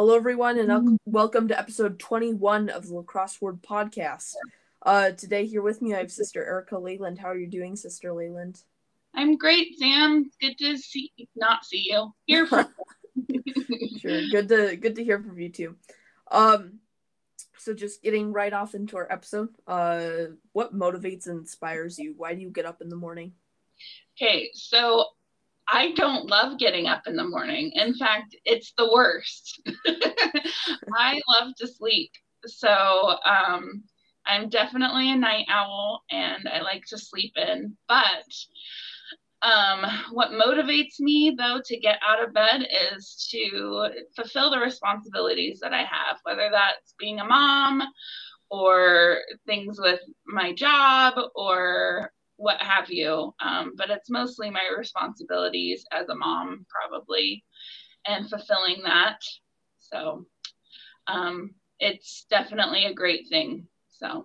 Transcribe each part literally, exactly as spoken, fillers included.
Hello, everyone, and mm-hmm. welcome to episode twenty-one of the Lacrosse Word Podcast. Uh, today, here with me, I have Sister Erica Leland. How are you doing, Sister Leland? I'm great, Sam. Good to see, not see you. Hear from you. Sure, good to good to hear from you too. Um, so just getting right off into our episode. Uh, what motivates and inspires you? Why do you get up in the morning? Okay, so. I don't love getting up in the morning. In fact, it's the worst. I love to sleep. So um, I'm definitely a night owl and I like to sleep in. But um, what motivates me, though, to get out of bed is to fulfill the responsibilities that I have, whether that's being a mom or things with my job or what have you, um, but it's mostly my responsibilities as a mom, probably, and fulfilling that. So um, it's definitely a great thing. So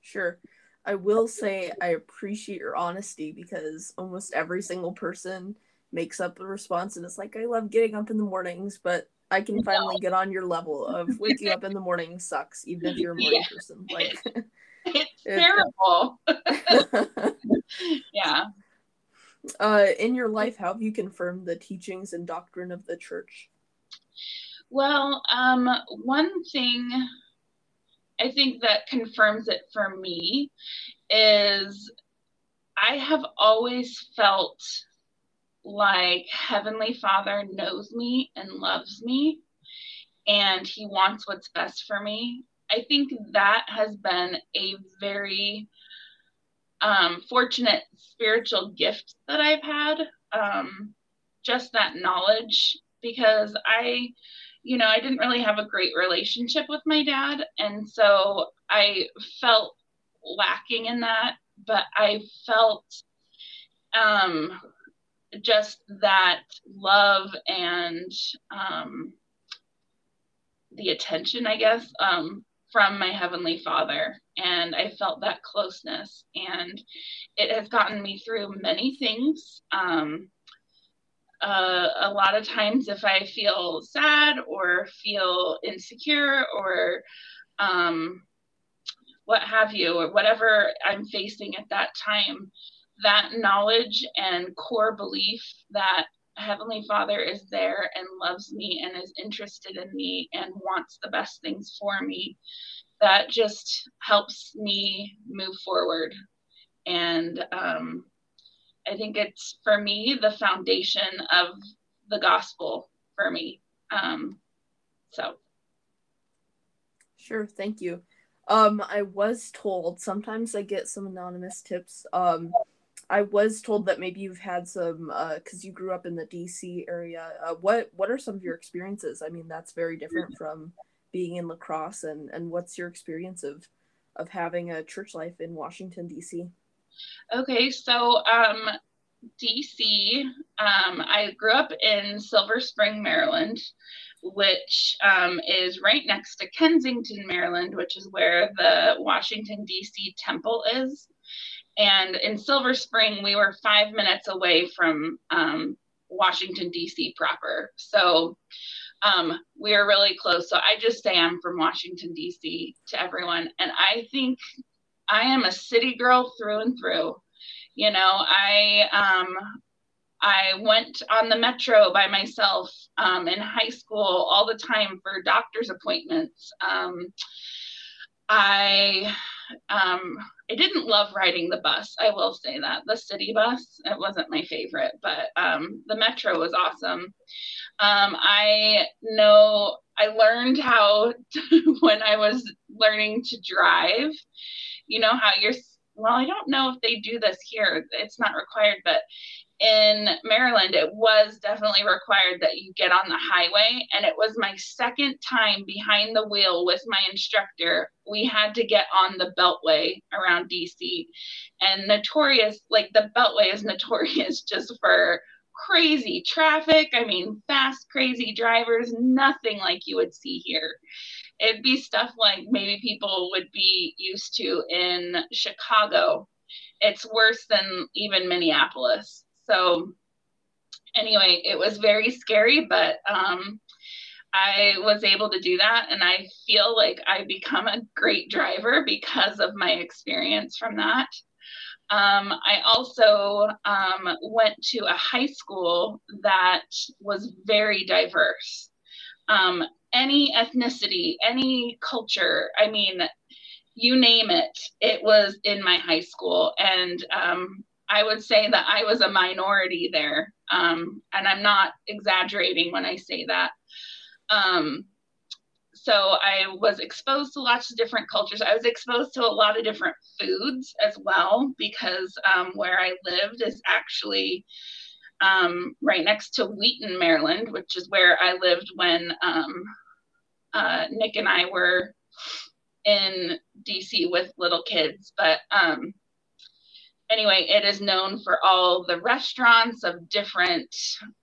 sure. I will say I appreciate your honesty because almost every single person makes up a response and it's like, I love getting up in the mornings, but I can finally get on your level of waking up in the morning sucks, even if you're a morning yeah. person. Like it's terrible. Yeah. Uh, in your life, how have you confirmed the teachings and doctrine of the church? Well, um, one thing I think that confirms it for me is I have always felt like Heavenly Father knows me and loves me, and He wants what's best for me. I think that has been a very um, fortunate spiritual gift that I've had, um, just that knowledge, because I, you know, I didn't really have a great relationship with my dad, and so I felt lacking in that, but I felt um, just that love and um, the attention, I guess, um, from my Heavenly Father, and I felt that closeness, and it has gotten me through many things. Um, uh, a lot of times if I feel sad or feel insecure or um, what have you, or whatever I'm facing at that time, that knowledge and core belief that Heavenly Father is there and loves me and is interested in me and wants the best things for me, that just helps me move forward. And um, I think it's, for me, the foundation of the gospel for me. Um, so. Sure. Thank you. Um, I was told, sometimes I get some anonymous tips. Um, I was told that maybe you've had some, because uh, you grew up in the D C area. Uh, what what are some of your experiences? I mean, that's very different from being in Lacrosse. And, and what's your experience of of having a church life in Washington, D C? Okay, so um, D C, um, I grew up in Silver Spring, Maryland, which um, is right next to Kensington, Maryland, which is where the Washington, D C temple is. And in Silver Spring, we were five minutes away from um, Washington, D C proper. So um, we were really close. So I just say I'm from Washington, D C to everyone. And I think I am a city girl through and through. You know, I um, I went on the Metro by myself um, in high school all the time for doctor's appointments. Um, I... Um, I didn't love riding the bus. I will say that. The city bus, it wasn't my favorite, but um, the Metro was awesome. Um, I know I learned how to, when I was learning to drive, you know how you're, well, I don't know if they do this here. It's not required, but in Maryland, it was definitely required that you get on the highway. And it was my second time behind the wheel with my instructor. We had to get on the Beltway around D C, and notorious, like the Beltway is notorious just for crazy traffic. I mean, fast, crazy drivers, nothing like you would see here. It'd be stuff like maybe people would be used to in Chicago. It's worse than even Minneapolis. So anyway, it was very scary, but um, I was able to do that. And I feel like I become a great driver because of my experience from that. Um, I also um, went to a high school that was very diverse. Um, any ethnicity, any culture, I mean, you name it, it was in my high school. And um, I would say that I was a minority there. Um, and I'm not exaggerating when I say that. Um, so I was exposed to lots of different cultures. I was exposed to a lot of different foods as well, because um, where I lived is actually um, right next to Wheaton, Maryland, which is where I lived when um, uh, Nick and I were in D C with little kids. But um, anyway, it is known for all the restaurants of different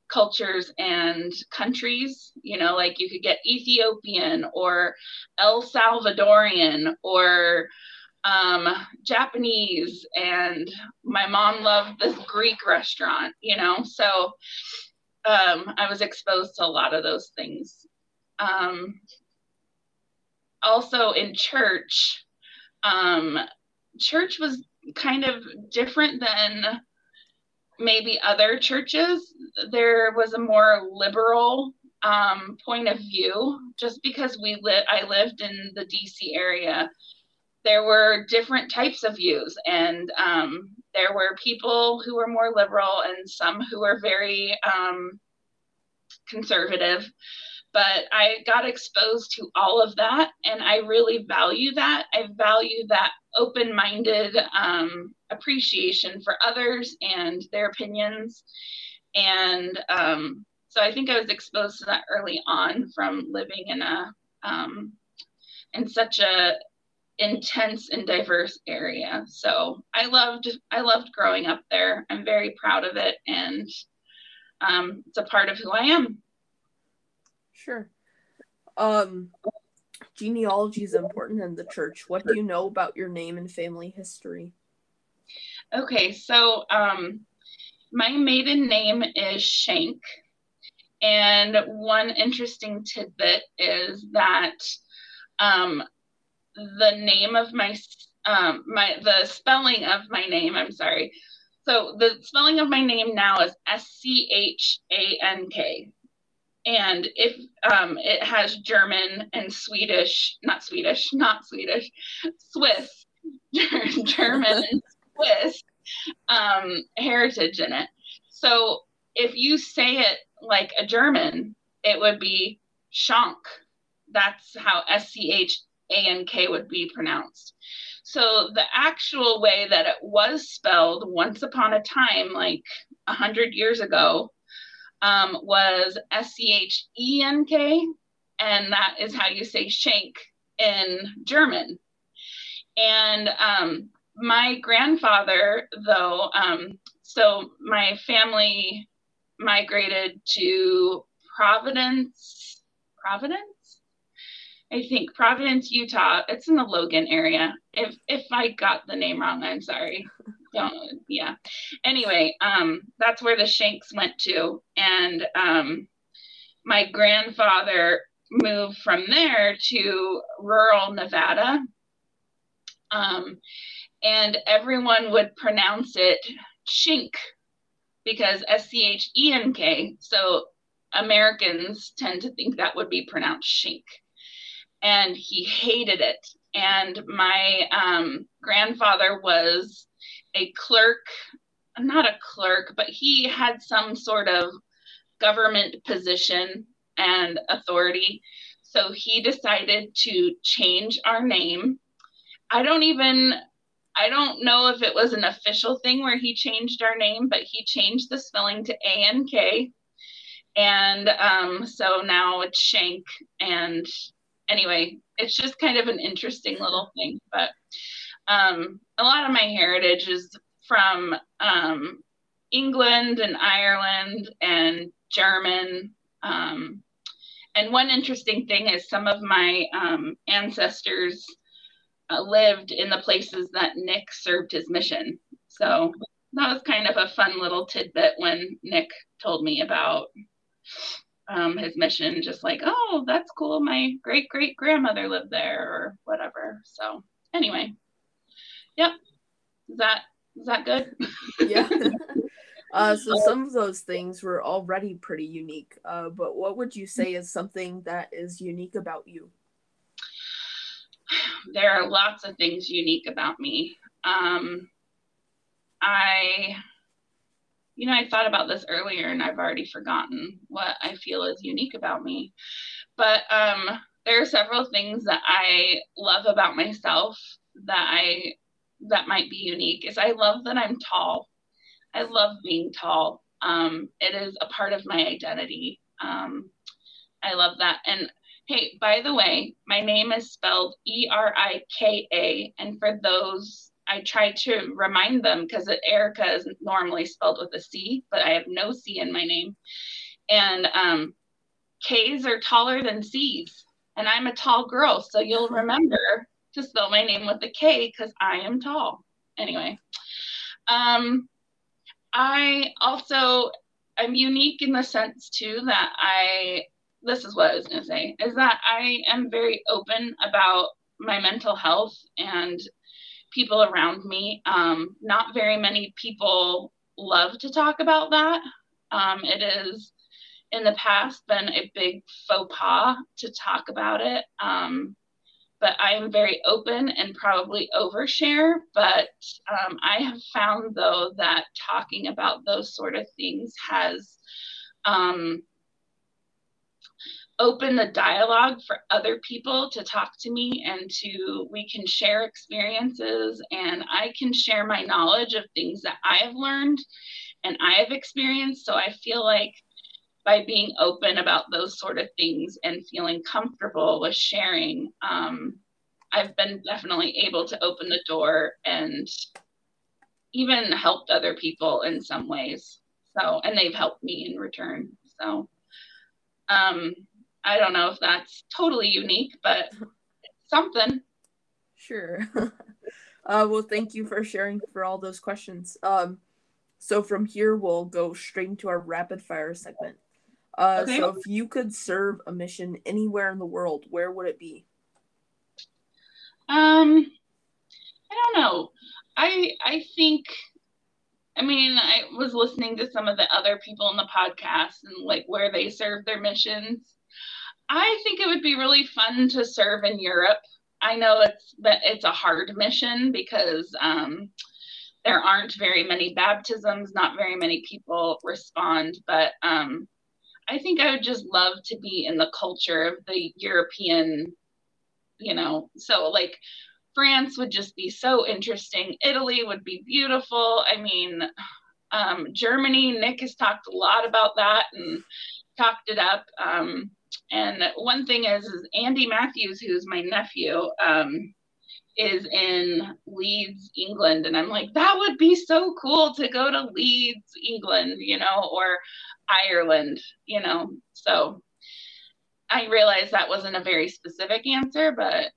cultures and countries. You know, like you could get Ethiopian or El Salvadorian or um, Japanese. And my mom loved this Greek restaurant, you know, so um, I was exposed to a lot of those things. Um, also in church, um, church was kind of different than maybe other churches. There was a more liberal um, point of view, just because we li- I lived in the D C area. There were different types of views, and um, there were people who were more liberal and some who were very um, conservative, but I got exposed to all of that, and I really value that. I value that open-minded um, appreciation for others and their opinions. And um, so I think I was exposed to that early on from living in a um, in such a intense and diverse area. So I loved I loved growing up there. I'm very proud of it, and um, it's a part of who I am. Sure. Um, genealogy is important in the church. What do you know about your name and family history? Okay, so um, my maiden name is Schank. And one interesting tidbit is that um, the name of my, um, my, the spelling of my name, I'm sorry. So the spelling of my name now is S C H A N K. And if um, it has German and Swedish, not Swedish, not Swedish, Swiss, German and Swiss um, heritage in it. So if you say it like a German, it would be Schank. That's how S C H A N K would be pronounced. So the actual way that it was spelled once upon a time, like one hundred years ago, Um, was S C H E N K, and that is how you say Schenk in German. And um, my grandfather, though, um, so my family migrated to Providence, Providence? I think Providence, Utah. It's in the Logan area. If if I got the name wrong, I'm sorry. Don't, yeah. Anyway, um, that's where the Shanks went to. And um, my grandfather moved from there to rural Nevada. Um, and everyone would pronounce it Schenk, because S C H E N K. So Americans tend to think that would be pronounced Schenk. And he hated it. And my um, grandfather was a clerk, not a clerk, but he had some sort of government position and authority. So he decided to change our name. I don't even, I don't know if it was an official thing where he changed our name, but he changed the spelling to A N K. And um, so now it's Schenk. And anyway, it's just kind of an interesting little thing, but Um, a lot of my heritage is from um, England and Ireland and German. Um, and one interesting thing is some of my um, ancestors uh, lived in the places that Nick served his mission. So that was kind of a fun little tidbit when Nick told me about um, his mission, just like, oh, that's cool, my great great grandmother lived there or whatever. So anyway, yep. Is that is that good? Yeah. Uh, so some of those things were already pretty unique, uh, but what would you say is something that is unique about you? There are lots of things unique about me. Um, I, you know, I thought about this earlier and I've already forgotten what I feel is unique about me. But um, there are several things that I love about myself that I, that might be unique is I love that I'm tall. I love being tall. Um, it is a part of my identity. Um, I love that. And hey, by the way, my name is spelled E R I K A. And for those, I try to remind them because Erica is normally spelled with a C, but I have no C in my name. And um, K's are taller than C's. And I'm a tall girl. So you'll remember to spell my name with a K because I am tall. Anyway. Um, I also, I'm unique in the sense too that I, this is what I was going to say, is that I am very open about my mental health and people around me. Um, not very many people love to talk about that. Um, it has in the past been a big faux pas to talk about it. Um, but I am very open and probably overshare. But um, I have found, though, that talking about those sort of things has um, opened the dialogue for other people to talk to me and to, we can share experiences and I can share my knowledge of things that I have learned and I have experienced. So I feel like by being open about those sort of things and feeling comfortable with sharing, um, I've been definitely able to open the door and even helped other people in some ways. So, and they've helped me in return. So um, I don't know if that's totally unique, but it's something. Sure. uh, well, thank you for sharing for all those questions. Um, so from here, we'll go straight into our rapid fire segment. Uh, okay. So if you could serve a mission anywhere in the world, where would it be? Um, I don't know. I I think, I mean, I was listening to some of the other people in the podcast and like where they serve their missions. I think it would be really fun to serve in Europe. I know it's but it's a hard mission because um, there aren't very many baptisms, not very many people respond, but um. I think I would just love to be in the culture of the European, you know, so like France would just be so interesting. Italy would be beautiful. I mean, um, Germany, Nick has talked a lot about that and talked it up. Um, and one thing is, is Andy Matthews, who's my nephew, um, is in Leeds, England. And I'm like, that would be so cool to go to Leeds, England, you know, or Ireland, you know. So I realized that wasn't a very specific answer, but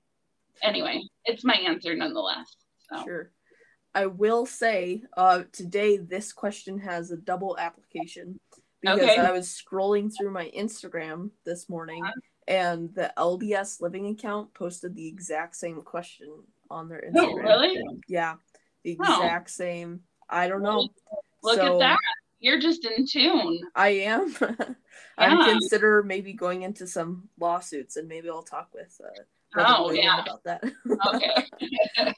anyway, it's my answer nonetheless. So. Sure. I will say uh, today this question has a double application because okay. I was scrolling through my Instagram this morning uh-huh. and the L D S Living account posted the exact same question on their Instagram. Oh, really? Yeah. The exact oh. same. I don't know. Look so, at that. You're just in tune. I am. I yeah. consider maybe going into some lawsuits and maybe I'll talk with uh, Brother oh, William yeah. about that.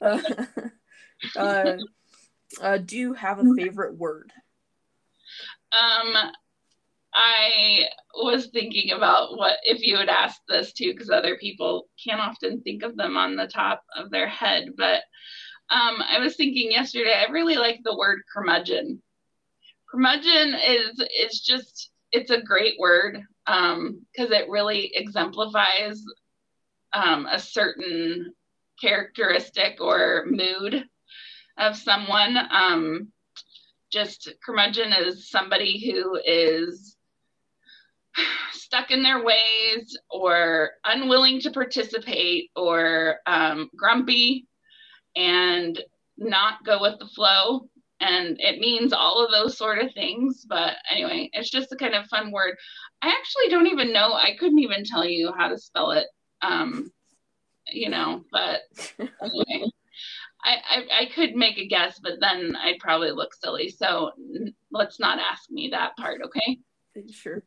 Okay. uh, uh, uh, do you have a favorite word? Um, I was thinking about what if you would ask this too, because other people can't often think of them on the top of their head. But um, I was thinking yesterday, I really like the word curmudgeon. Curmudgeon is, is just, it's a great word because um, it really exemplifies um, a certain characteristic or mood of someone. Um, just curmudgeon is somebody who is stuck in their ways or unwilling to participate or um, grumpy and not go with the flow. and it means all of those sort of things. But anyway, it's just a kind of fun word. I actually don't even know. I couldn't even tell you how to spell it, um, you know, but anyway, I, I, I could make a guess, but then I'd probably look silly. So let's not ask me that part. Okay. Sure.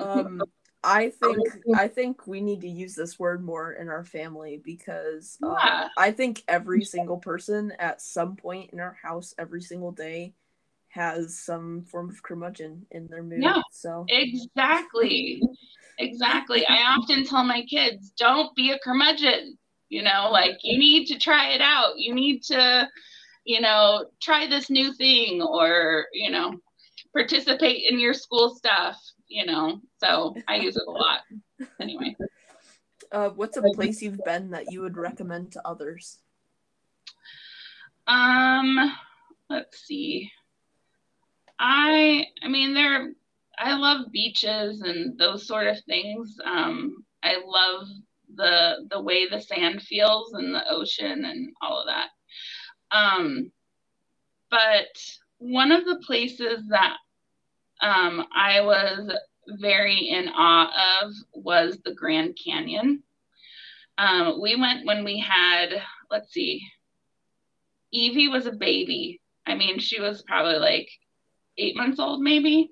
um, I think, I think we need to use this word more in our family because uh, yeah. I think every single person at some point in our house every single day has some form of curmudgeon in their mood. Yeah, so. Exactly. Exactly. I often tell my kids, don't be a curmudgeon, you know, like you need to try it out. You need to, you know, try this new thing or, you know, participate in your school stuff, you know, so I use it a lot. Anyway. Uh, what's a place you've been that you would recommend to others? Um, let's see. I, I mean, there, I love beaches and those sort of things. Um, I love the, the way the sand feels and the ocean and all of that. Um, but one of the places that um, I was very in awe of was the Grand Canyon. Um, we went when we had, let's see, Evie was a baby. I mean, she was probably like eight months old, maybe.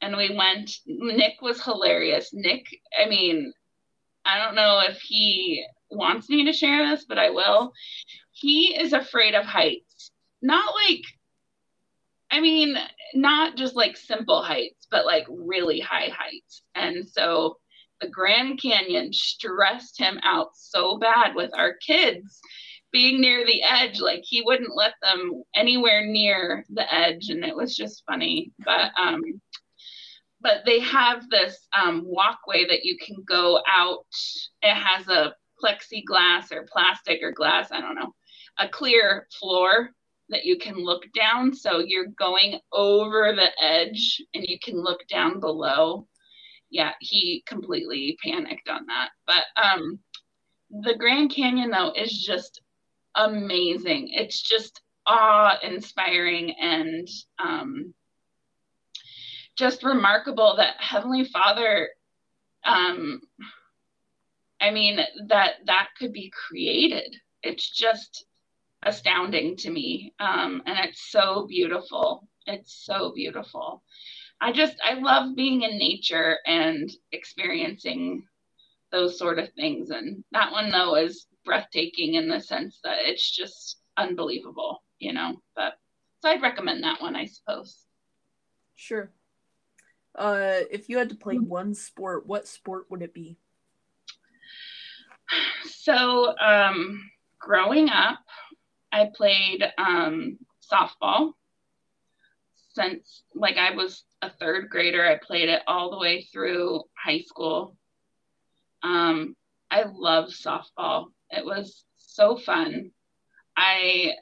And we went, Nick was hilarious. Nick, I mean, I don't know if he wants me to share this, but I will. He is afraid of heights. Not like, I mean, not just like simple heights, but like really high heights. And so the Grand Canyon stressed him out so bad with our kids being near the edge. Like he wouldn't let them anywhere near the edge. And it was just funny. But, um, but they have this um, walkway that you can go out. It has a plexiglass or plastic or glass, I don't know, a clear floor that you can look down. So you're going over the edge and you can look down below. Yeah, he completely panicked on that. But um, the Grand Canyon though is just amazing. It's just awe-inspiring and um, just remarkable that Heavenly Father, um, I mean, that that could be created. It's just astounding to me, um and it's so beautiful. It's so beautiful. I just I love being in nature and experiencing those sort of things, and that one though is breathtaking in the sense that it's just unbelievable, you know. But so I'd recommend that one, I suppose. Sure. Uh if you had to play one sport, what sport would it be? So um growing up I played um, softball since, like, I was a third grader. I played it all the way through high school. Um, I love softball. It was so fun. I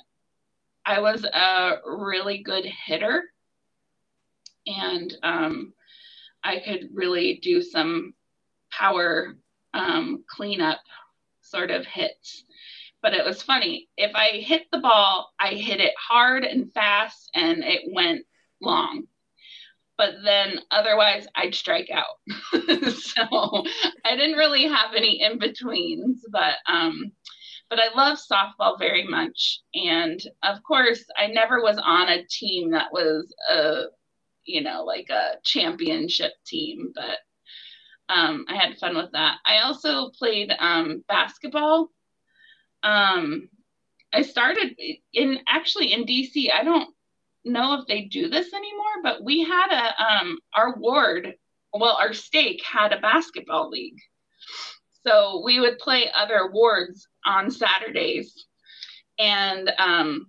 I was a really good hitter, and um, I could really do some power um, cleanup sort of hits. But it was funny. If I hit the ball, I hit it hard and fast and it went long. But then otherwise I'd strike out. So I didn't really have any in-betweens, but, um, but I love softball very much. And of course I never was on a team that was a, you know, like a championship team, but um, I had fun with that. I also played um, basketball. Um, I started in actually in D C. I don't know if they do this anymore, but we had a, um, our ward, well, our stake had a basketball league. So we would play other wards on Saturdays. And, um,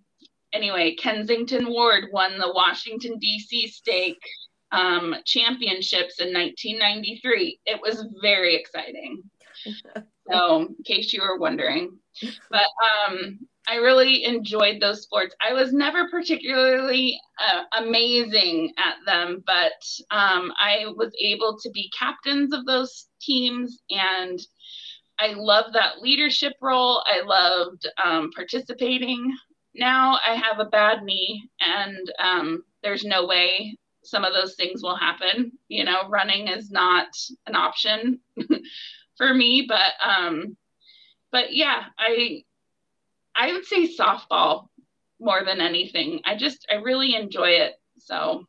anyway, Kensington Ward won the Washington D C stake, um, championships in nineteen ninety-three. It was very exciting. So in case you were wondering, but um, I really enjoyed those sports. I was never particularly uh, amazing at them, but um, I was able to be captains of those teams. And I loved that leadership role. I loved um, participating now I have a bad knee, and um, there's no way some of those things will happen. You know, running is not an option for me, but um, but yeah, I I would say softball more than anything. I just I really enjoy it. So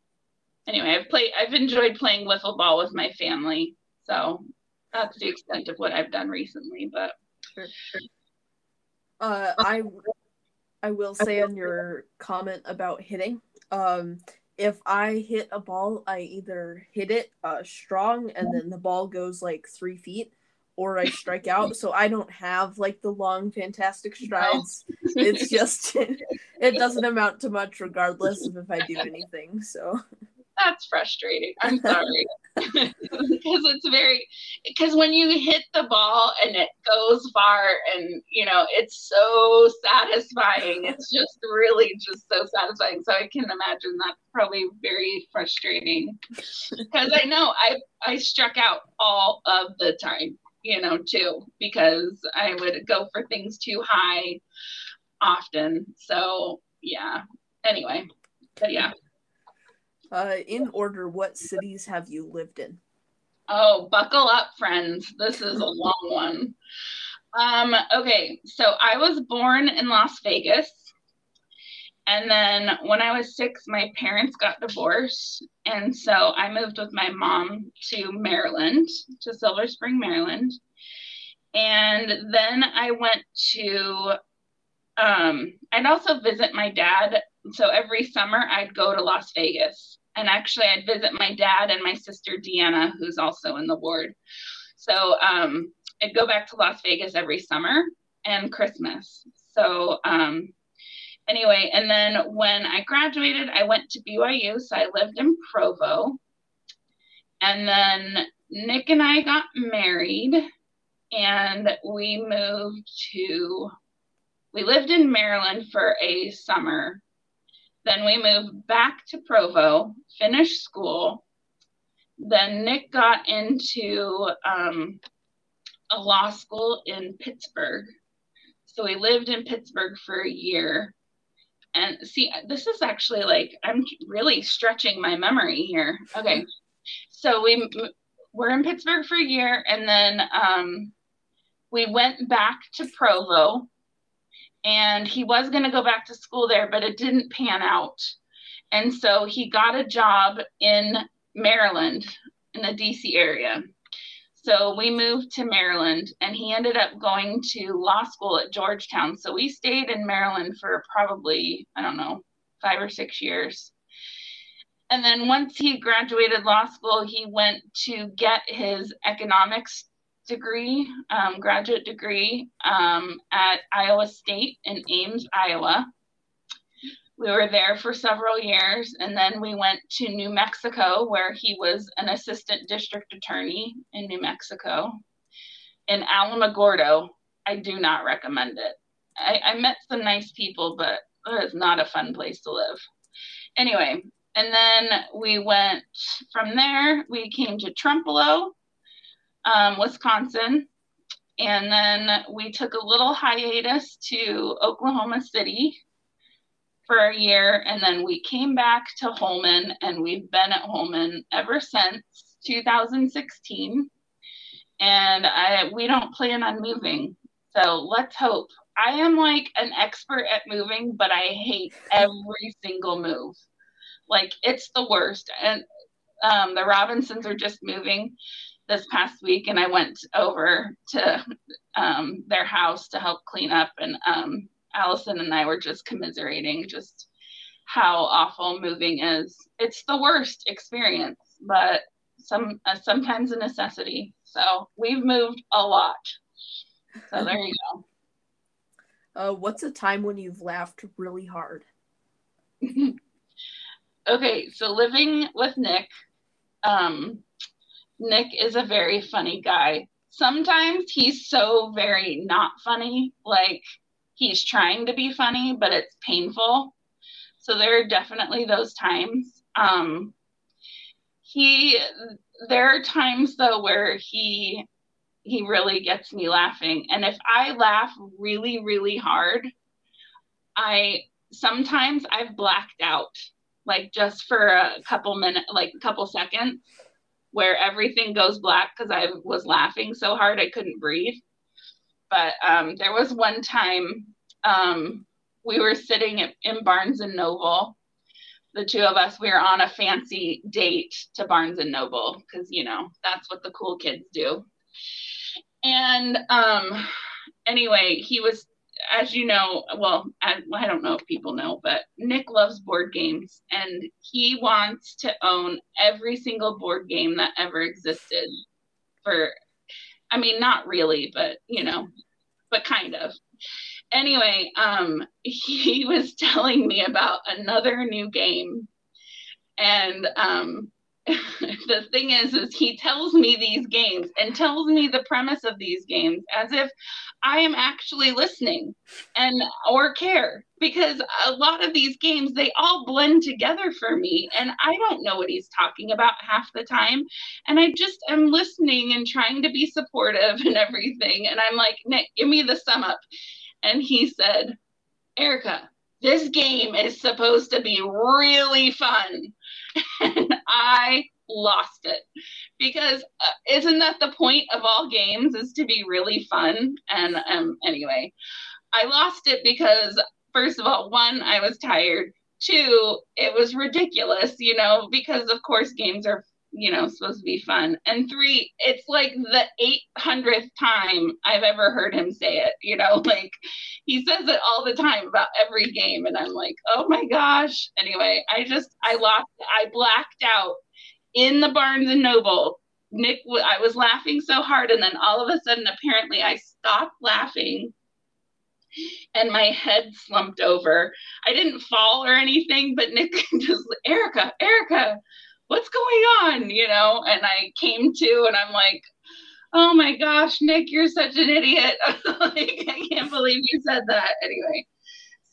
anyway, I've played I've enjoyed playing wiffle ball with my family. So that's the extent of what I've done recently, but sure, sure. Uh, I I will say on your comment about hitting, um, if I hit a ball, I either hit it uh, strong and then the ball goes like three feet, or I strike out. So I don't have like the long, fantastic strides. No. It's just it doesn't amount to much, regardless of if I do anything. So that's frustrating. I'm sorry. Because it's very, because when you hit the ball and it goes far, and you know, it's so satisfying. It's just really just so satisfying. So I can imagine that's probably very frustrating, because I know I I struck out all of the time, you know, too, because I would go for things too high often. So yeah, anyway, but yeah. Uh, in order, what cities have you lived in? Oh, buckle up, friends. This is a long one. Um, okay, so I was born in Las Vegas. And then when I was six, my parents got divorced. And so I moved with my mom to Maryland, to Silver Spring, Maryland. And then I went to, um, I'd also visit my dad. So every summer I'd go to Las Vegas. And actually, I'd visit my dad and my sister, Deanna, who's also in the ward. So um, I'd go back to Las Vegas every summer and Christmas. So um, anyway, and then when I graduated, I went to B Y U. So I lived in Provo. And then Nick and I got married, and we moved to, we lived in Maryland for a summer. Then we moved back to Provo, finished school. Then Nick got into um, a law school in Pittsburgh. So we lived in Pittsburgh for a year. And see, this is actually like, I'm really stretching my memory here. Okay. So we were in Pittsburgh for a year, and then um, we went back to Provo. And he was going to go back to school there, but it didn't pan out. And so he got a job in Maryland, in the D C area. So we moved to Maryland, and he ended up going to law school at Georgetown. So we stayed in Maryland for probably, I don't know, five or six years. And then once he graduated law school, he went to get his economics degree, um, graduate degree um, at Iowa State in Ames, Iowa. We were there for several years, and then we went to New Mexico, where he was an assistant district attorney in New Mexico, in Alamogordo. I do not recommend it. I, I met some nice people, but uh, it's not a fun place to live. Anyway, and then we went from there, we came to Trempealeau, Um, Wisconsin, and then we took a little hiatus to Oklahoma City for a year, and then we came back to Holman, and we've been at Holman ever since two thousand sixteen, and I, we don't plan on moving, so let's hope. I am like an expert at moving, but I hate every single move. Like, it's the worst, and um, the Robinsons are just moving this past week, and I went over to um, their house to help clean up, and um, Allison and I were just commiserating just how awful moving is. It's the worst experience, but some uh, sometimes a necessity. So we've moved a lot. So there you go. Uh, what's a time when you've laughed really hard? Okay, so living with Nick, um, Nick is a very funny guy. Sometimes he's so very not funny, like he's trying to be funny, but it's painful. So there are definitely those times. Um, he, there are times though where he, he really gets me laughing. And if I laugh really, really hard, I sometimes I've blacked out, like just for a couple minutes, like a couple seconds, where everything goes black because I was laughing so hard I couldn't breathe. But um, there was one time um, we were sitting at, in Barnes and Noble, the two of us. We were on a fancy date to Barnes and Noble because, you know, that's what the cool kids do. And um, anyway, he was, as you know, well, I, I don't know if people know, but Nick loves board games, and he wants to own every single board game that ever existed for, I mean, not really, but, you know, but kind of. Anyway, um, he was telling me about another new game. And um, the thing is, is he tells me these games and tells me the premise of these games as if I am actually listening and or care, because a lot of these games, they all blend together for me, and I don't know what he's talking about half the time, and I just am listening and trying to be supportive and everything, and I'm like, Nick, give me the sum up. And he said, Erica, this game is supposed to be really fun. And I lost it, because uh, isn't that the point of all games, is to be really fun? And um, anyway, I lost it because, first of all, one, I was tired. Two, it was ridiculous, you know, because of course games are, you know, supposed to be fun. And three, it's like the eight hundredth time I've ever heard him say it, you know, like he says it all the time about every game. And I'm like, oh my gosh. Anyway, I just, I lost, I blacked out in the Barnes and Noble. Nick, I was laughing so hard. And then all of a sudden, apparently I stopped laughing and my head slumped over. I didn't fall or anything, but Nick just, Erica, Erica, what's going on, you know? And I came to, and I'm like, oh my gosh, Nick, you're such an idiot. Like, I can't believe you said that. Anyway,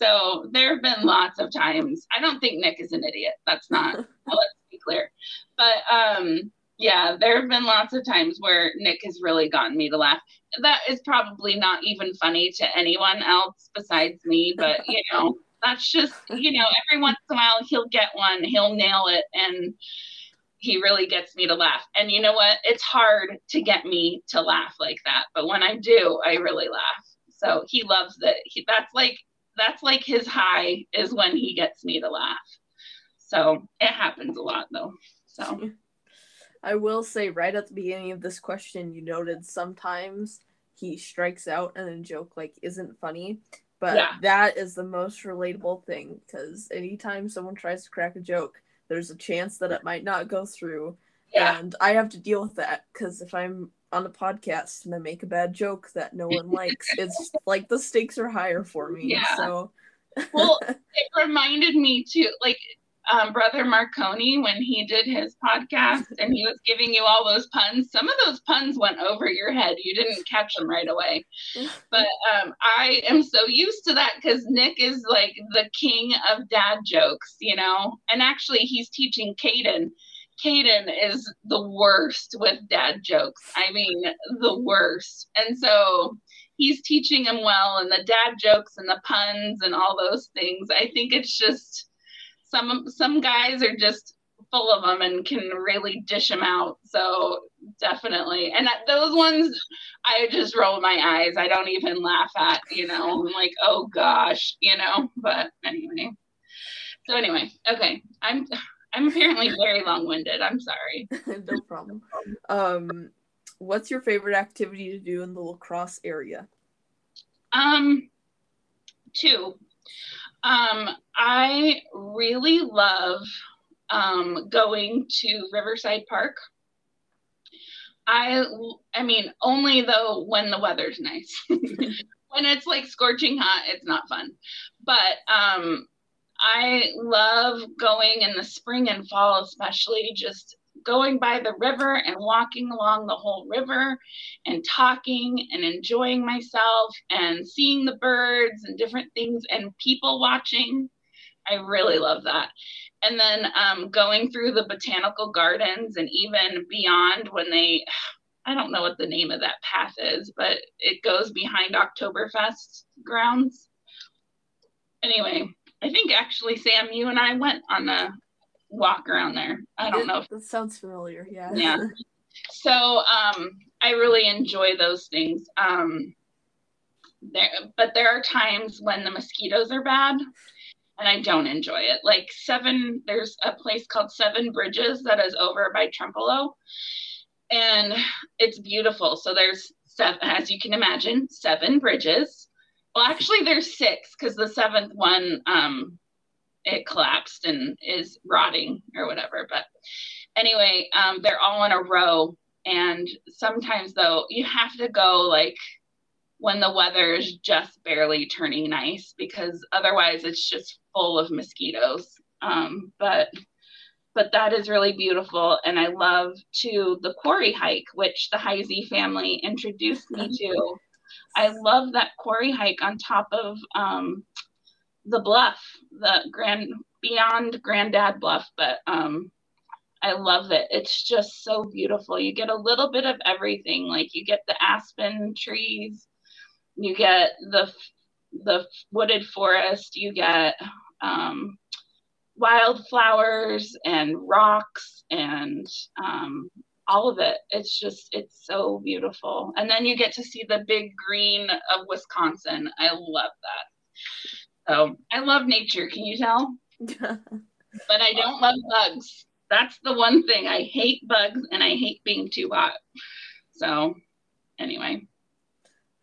so there have been lots of times. I don't think Nick is an idiot. That's not, let's be clear. But um, yeah, there have been lots of times where Nick has really gotten me to laugh. That is probably not even funny to anyone else besides me, but you know, that's just, you know, every once in a while he'll get one, he'll nail it, and he really gets me to laugh. And you know what? It's hard to get me to laugh like that, but when I do, I really laugh. So he loves it. He, that's like that's like his high, is when he gets me to laugh. So it happens a lot, though. So I will say, right at the beginning of this question, you noted sometimes he strikes out and a joke like isn't funny. But yeah, that is the most relatable thing, because anytime someone tries to crack a joke, there's a chance that it might not go through. Yeah. And I have to deal with that, because if I'm on a podcast and I make a bad joke that no one likes, it's like the stakes are higher for me. Yeah. So, well, it reminded me too, like um, Brother Marconi, when he did his podcast and he was giving you all those puns, some of those puns went over your head. You didn't catch them right away. But um, I am so used to that, because Nick is like the king of dad jokes, you know, and actually he's teaching Caden. Caden is the worst with dad jokes. I mean, the worst. And so he's teaching him well, and the dad jokes and the puns and all those things. I think it's just, Some some guys are just full of them and can really dish them out. So definitely. And that, those ones, I just roll my eyes. I don't even laugh at, you know, I'm like, oh gosh, you know, but anyway. So anyway, okay. I'm, I'm apparently very long-winded. I'm sorry. No problem. Um, what's your favorite activity to do in the La Crosse area? Um, two. Um, I really love um, going to Riverside Park. I, I mean, only though when the weather's nice. When it's like scorching hot, it's not fun. But um, I love going in the spring and fall, especially just going by the river and walking along the whole river and talking and enjoying myself and seeing the birds and different things and people watching. I really love that. And then um, going through the botanical gardens and even beyond, when they, I don't know what the name of that path is, but it goes behind Oktoberfest grounds. Anyway, I think actually, Sam, you and I went on a walk around there. I don't it, know. If, that sounds familiar. Yeah. Yeah. So um, I really enjoy those things. Um, there, but there are times when the mosquitoes are bad and I don't enjoy it. Like seven, there's a place called Seven Bridges that is over by Trempealeau, and it's beautiful. So there's seven, as you can imagine, seven bridges. Well, actually there's six, because the seventh one, um, it collapsed and is rotting or whatever. But anyway, um, they're all in a row. And sometimes though, you have to go like when the weather is just barely turning nice, because otherwise it's just full of mosquitoes. Um, but, but that is really beautiful. And I love to the quarry hike, which the Heisey family introduced me to. I love that quarry hike on top of, um, the bluff, the grand beyond Granddad Bluff. But, um, I love it. It's just so beautiful. You get a little bit of everything. Like you get the aspen trees, you get the, the wooded forest, you get, um, wildflowers and rocks and, um, all of it. It's just, it's so beautiful. And then you get to see the big green of Wisconsin. I love that. So I love nature. Can you tell? But I don't love bugs. That's the one thing. I hate bugs and I hate being too hot. So anyway.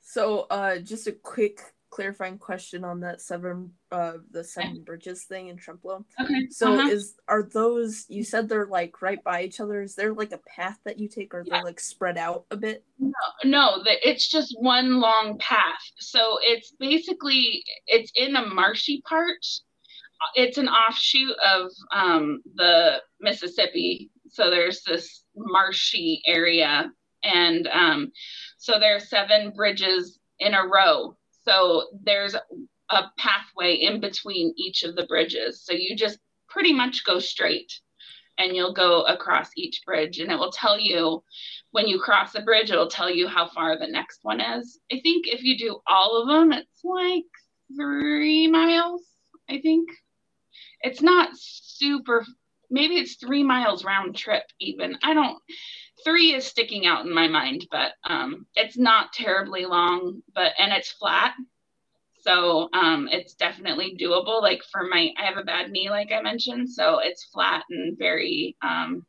So uh, just a quick clarifying question on that seven, uh, the seven okay. bridges thing in Trempealeau. Okay. So uh-huh. is, are those, you said they're like right by each other. Is there like a path that you take, or are yeah. they like spread out a bit? No, no, the, it's just one long path. So it's basically, it's in a marshy part. It's an offshoot of um, the Mississippi. So there's this marshy area. And um, so there are seven bridges in a row. So there's a pathway in between each of the bridges. So you just pretty much go straight and you'll go across each bridge. And it will tell you when you cross a bridge, it'll tell you how far the next one is. I think if you do all of them, it's like three miles, I think. It's not super, maybe it's three miles round trip even. I don't, three is sticking out in my mind, but um, it's not terribly long, but, and it's flat. So um, it's definitely doable. Like for my, I have a bad knee, like I mentioned, so it's flat and very um,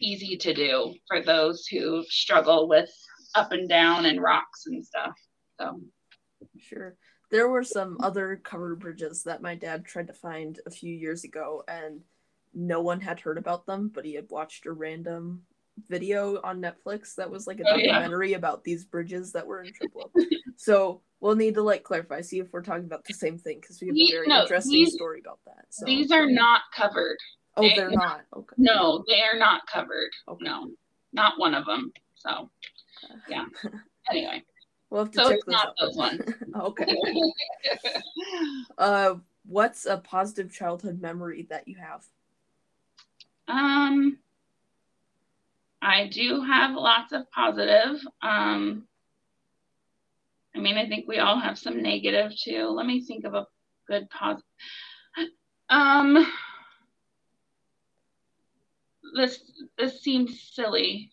easy to do for those who struggle with up and down and rocks and stuff. So. Sure. There were some other covered bridges that my dad tried to find a few years ago, and no one had heard about them, but he had watched a random video on Netflix that was like a documentary oh, yeah. about these bridges that were in Trempealeau. So we'll need to like clarify, see if we're talking about the same thing, because we have a very no, interesting these, story about that. So. These are not covered. Oh, they, they're not. Okay. No, they are not covered. Okay. No, not one of them. So, yeah. Anyway. We'll have to so check it's not out. Those ones. Okay. uh, what's a positive childhood memory that you have? Um, I do have lots of positive. Um, I mean, I think we all have some negative too. Let me think of a good positive. Um, this this seems silly,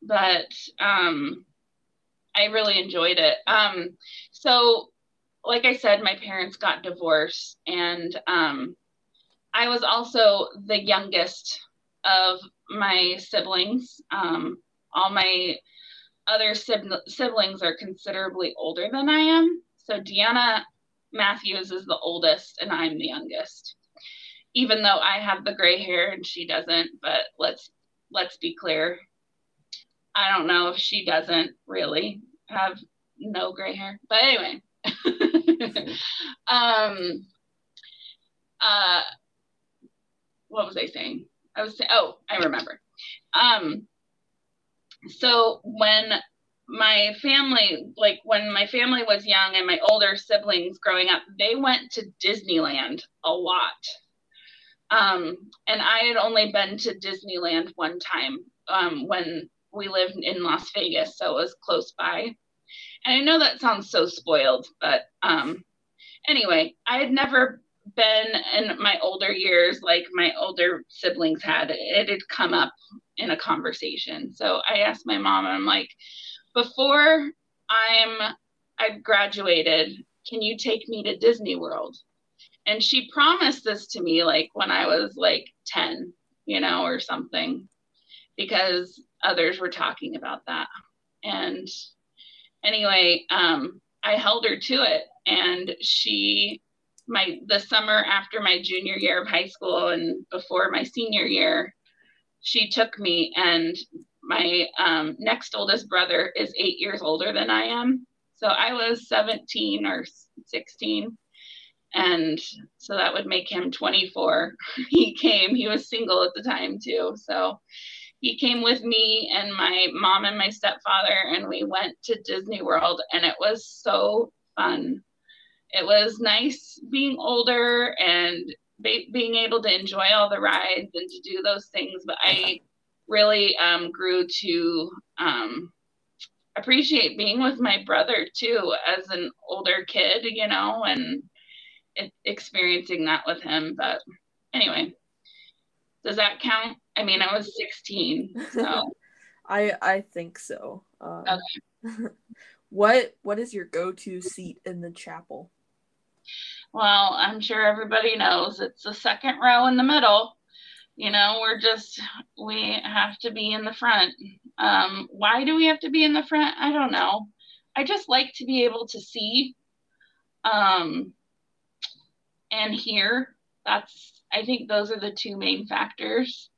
but um. I really enjoyed it. Um, so like I said, my parents got divorced, and um, I was also the youngest of my siblings. Um, all my other sib- siblings are considerably older than I am. So Deanna Matthews is the oldest and I'm the youngest, even though I have the gray hair and she doesn't, but let's, let's be clear. I don't know if she doesn't really have no gray hair, but anyway, um, uh, what was I saying? I was saying, oh, I remember. Um, so when my family, like when my family was young and my older siblings growing up, they went to Disneyland a lot. Um, and I had only been to Disneyland one time, um, when we lived in Las Vegas, so it was close by. And I know that sounds so spoiled, but um, Anyway, I had never been in my older years like my older siblings had. It had come up in a conversation. So I asked my mom, and I'm like, before I'm, I've graduated, can you take me to Disney World? And she promised this to me like when I was like ten, you know, or something, because others were talking about that. And anyway, um, I held her to it. And she, my, the summer after my junior year of high school and before my senior year, she took me, and my um, next oldest brother is eight years older than I am. So I was seventeen or sixteen. And so that would make him twenty-four. He came, he was single at the time too. So he came with me and my mom and my stepfather, and we went to Disney World, and it was so fun. It was nice being older and be- being able to enjoy all the rides and to do those things. But I really um, grew to um, appreciate being with my brother too, as an older kid, you know, and it, experiencing that with him. But anyway, does that count? I mean, I was sixteen, so I I think so. Um, okay. What what is your go-to seat in the chapel? Well, I'm sure everybody knows it's the second row in the middle. You know, we're just, we have to be in the front. Um, why do we have to be in the front? I don't know. I just like to be able to see um, and hear. That's, I think those are the two main factors.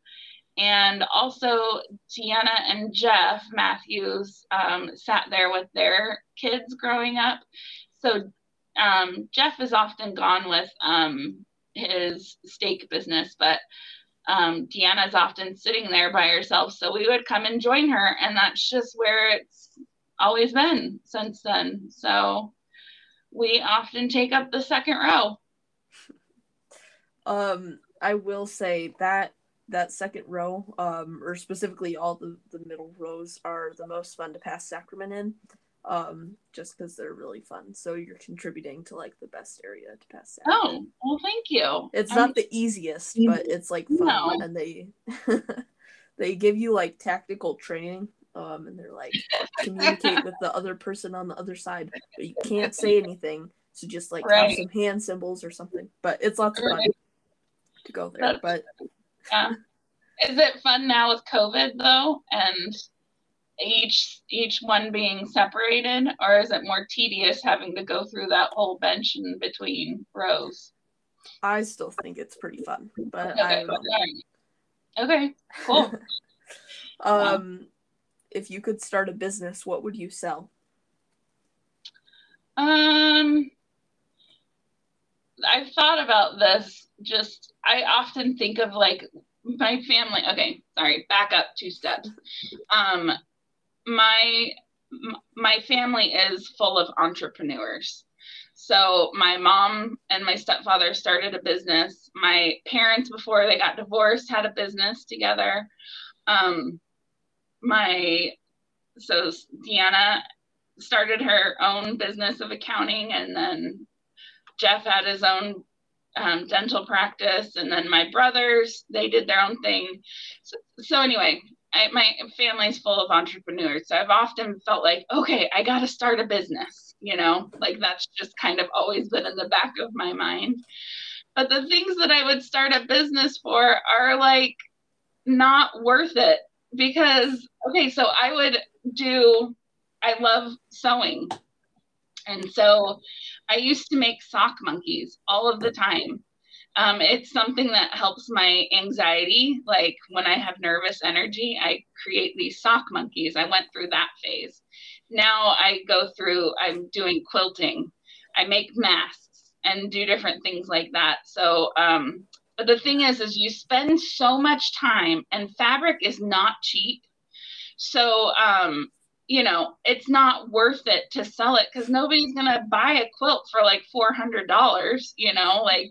And also Deanna and Jeff Matthews um, sat there with their kids growing up. So um, Jeff is often gone with um, his steak business, but um, Deanna is often sitting there by herself. So we would come and join her, and that's just where it's always been since then. So we often take up the second row. Um, I will say that that second row, um, or specifically all the, the middle rows, are the most fun to pass sacrament in, um, just because they're really fun. So you're contributing to, like, the best area to pass sacrament. Oh, well, thank you. It's I'm... not the easiest, but it's, like, fun. No. And they they give you, like, tactical training, um, and they're, like, communicate with the other person on the other side, but you can't say anything, so just, like, right. Have some hand symbols or something. But it's lots right. of fun to go there, That's... but... Yeah. Is it fun now with COVID though, and each each one being separated, or is it more tedious having to go through that whole bench in between rows? I still think it's pretty fun, but okay, I okay. okay cool. um, if you could start a business, what would you sell? Um, I've thought about this. Just, I often think of like my family. Okay, sorry, back up two steps. Um, my my family is full of entrepreneurs. So my mom and my stepfather started a business. My parents, before they got divorced, had a business together. Um, my so Deanna started her own business of accounting, and then Jeff had his own um, dental practice. And then my brothers, they did their own thing. So, so anyway, I, my family's full of entrepreneurs. So I've often felt like, okay, I got to start a business, you know, like that's just kind of always been in the back of my mind. But the things that I would start a business for are like not worth it, because, okay, so I would do, I love sewing. And so I used to make sock monkeys all of the time. Um, it's something that helps my anxiety. Like when I have nervous energy, I create these sock monkeys. I went through that phase. Now I go through, I'm doing quilting. I make masks and do different things like that. So, um, but the thing is, is you spend so much time, and fabric is not cheap. So, um, you know, it's not worth it to sell it, because nobody's going to buy a quilt for like four hundred dollars, you know, like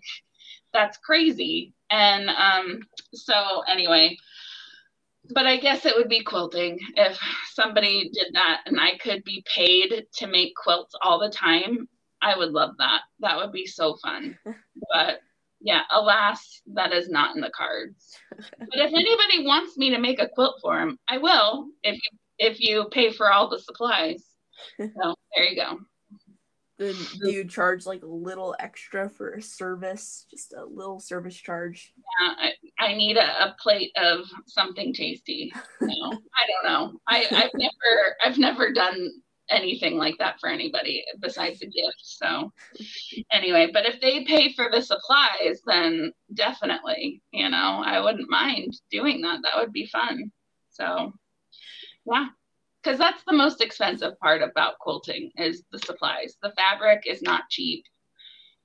that's crazy. And um, so anyway, but I guess it would be quilting if somebody did that and I could be paid to make quilts all the time. I would love that. That would be so fun. But yeah, alas, that is not in the cards. But if anybody wants me to make a quilt for them, I will, if you, if you pay for all the supplies. So there you go. Do you charge like a little extra for a service? Just a little service charge? Yeah, I, I need a, a plate of something tasty. You know? I don't know. I, I've never, I've never done anything like that for anybody besides a gift. So anyway, but if they pay for the supplies, then definitely, you know, I wouldn't mind doing that. That would be fun. So yeah. Because that's the most expensive part about quilting is the supplies. The fabric is not cheap.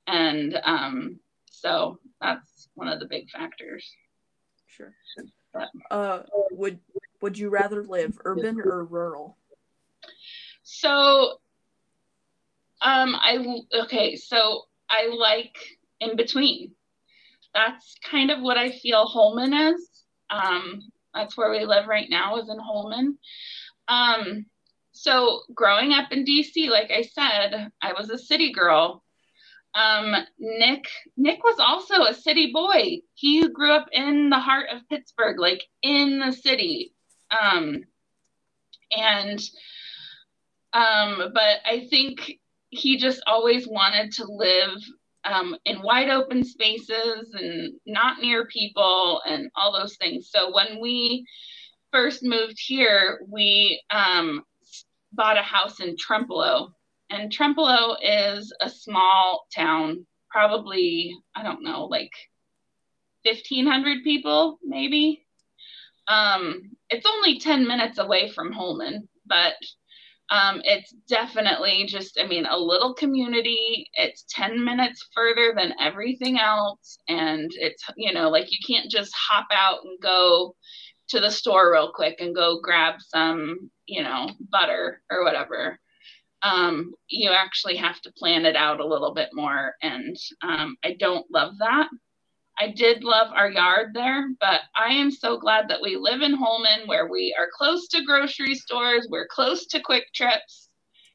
And um, so that's one of the big factors. Sure. But, uh, would, would you rather live urban or rural? So, um, I, okay, so I like in between. That's kind of what I feel Holman is. Um, that's where we live right now, is in Holman. Um, so growing up in D C, like I said, I was a city girl. Um, Nick, Nick was also a city boy. He grew up in the heart of Pittsburgh, like in the city. Um, and, um, but I think he just always wanted to live, um, in wide open spaces and not near people and all those things. So when we first moved here, we um, bought a house in Trempealeau, and Trempealeau is a small town, probably, I don't know, like fifteen hundred people, maybe. Um, it's only ten minutes away from Holman, but um, it's definitely just, I mean, a little community. It's ten minutes further than everything else. And it's, you know, like you can't just hop out and go to the store real quick and go grab some, you know, butter or whatever. Um, you actually have to plan it out a little bit more. And um, I don't love that. I did love our yard there, but I am so glad that we live in Holman, where we are close to grocery stores. We're close to Quick Trips,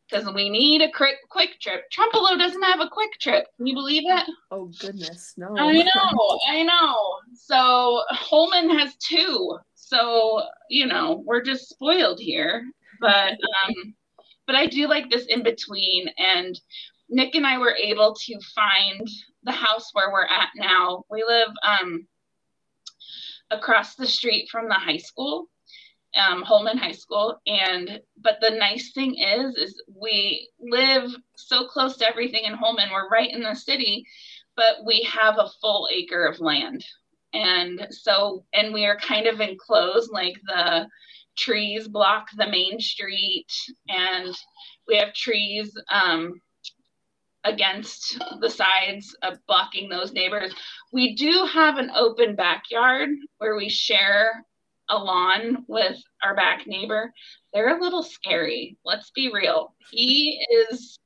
because we need a quick, quick trip. Trempealeau doesn't have a Quick Trip. Can you believe it? Oh, goodness, no. I know, I know. So Holman has two. So, you know, we're just spoiled here, but, um, but I do like this in between. And Nick and I were able to find the house where we're at now. We live, um, across the street from the high school, um, Holman High School. And, but the nice thing is, is we live so close to everything in Holman. We're right in the city, but we have a full acre of land. And so, and we are kind of enclosed, like the trees block the main street, and we have trees um, against the sides of blocking those neighbors. We do have an open backyard where we share a lawn with our back neighbor. They're a little scary. Let's be real. He is,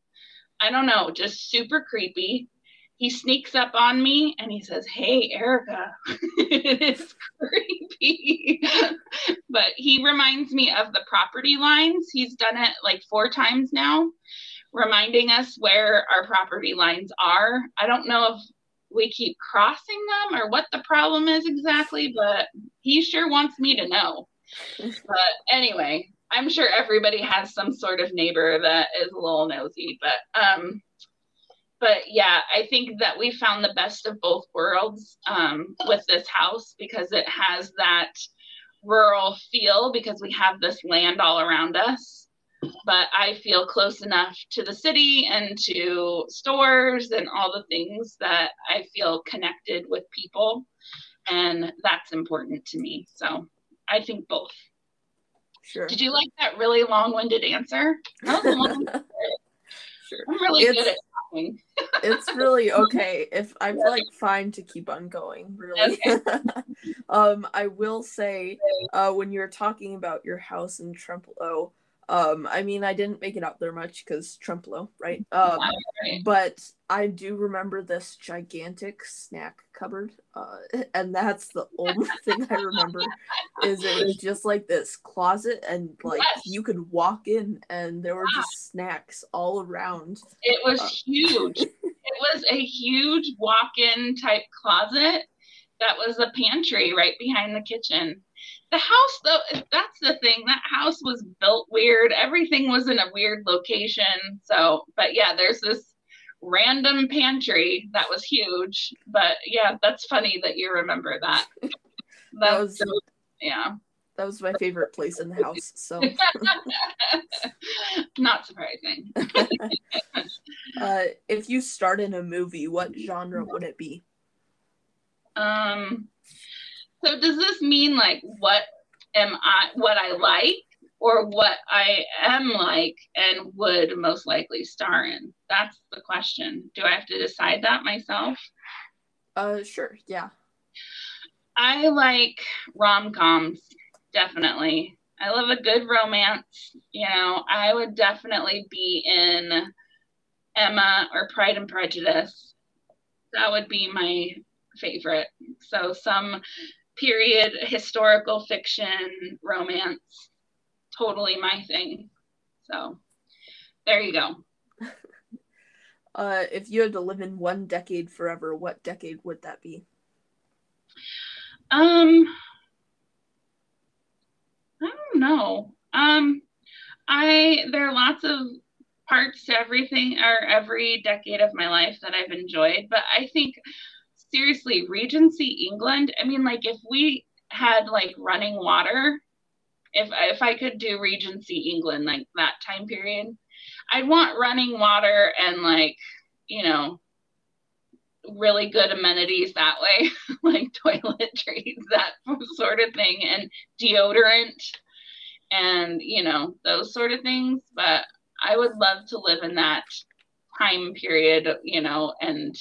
I don't know, just super creepy. He sneaks up on me and he says, "Hey, Erica." It's creepy. But he reminds me of the property lines. He's done it like four times now, reminding us where our property lines are. I don't know if we keep crossing them or what the problem is exactly, but he sure wants me to know. But anyway, I'm sure everybody has some sort of neighbor that is a little nosy, but, um, But yeah, I think that we found the best of both worlds um, with this house, because it has that rural feel because we have this land all around us. But I feel close enough to the city and to stores and all the things that I feel connected with people. And that's important to me. So I think both. Sure. Did you like that really long-winded answer? That was a long-winded. I'm really it's, good at talking. It's really okay. If I'm like fine to keep on going, really. Okay. um, I will say, uh, when you were talking about your house in Trempealeau, Um, I mean, I didn't make it out there much because Trempealeau, right? Um, right? But I do remember this gigantic snack cupboard, uh, and that's the only thing I remember. Is it was just like this closet, and like yes. you could walk in, and there were wow. just snacks all around. It was uh, huge. It was a huge walk-in type closet that was a pantry right behind the kitchen. The house, though, that's the thing. That house was built weird. Everything was in a weird location. So, but yeah, there's this random pantry that was huge. But yeah, that's funny that you remember that. That, that was, so, yeah. That was my favorite place in the house. So, not surprising. uh, if you starred in a movie, what genre would it be? Um. So does this mean like what am I, what I like, or what I am like and would most likely star in? That's the question. Do I have to decide that myself? Uh, sure. Yeah. I like rom-coms, definitely. I love a good romance. You know, I would definitely be in Emma or Pride and Prejudice. That would be my favorite. So some period historical fiction romance, totally my thing. So there you go. Uh, if you had to live in one decade forever, what decade would that be? Um, I don't know. Um, I there are lots of parts to everything or every decade of my life that I've enjoyed, but I think seriously, Regency England. I mean, like if we had like running water, if if I could do Regency England, like that time period, I'd want running water and like, you know, really good amenities that way, like toiletries, that sort of thing, and deodorant, and you know those sort of things. But I would love to live in that time period, you know, and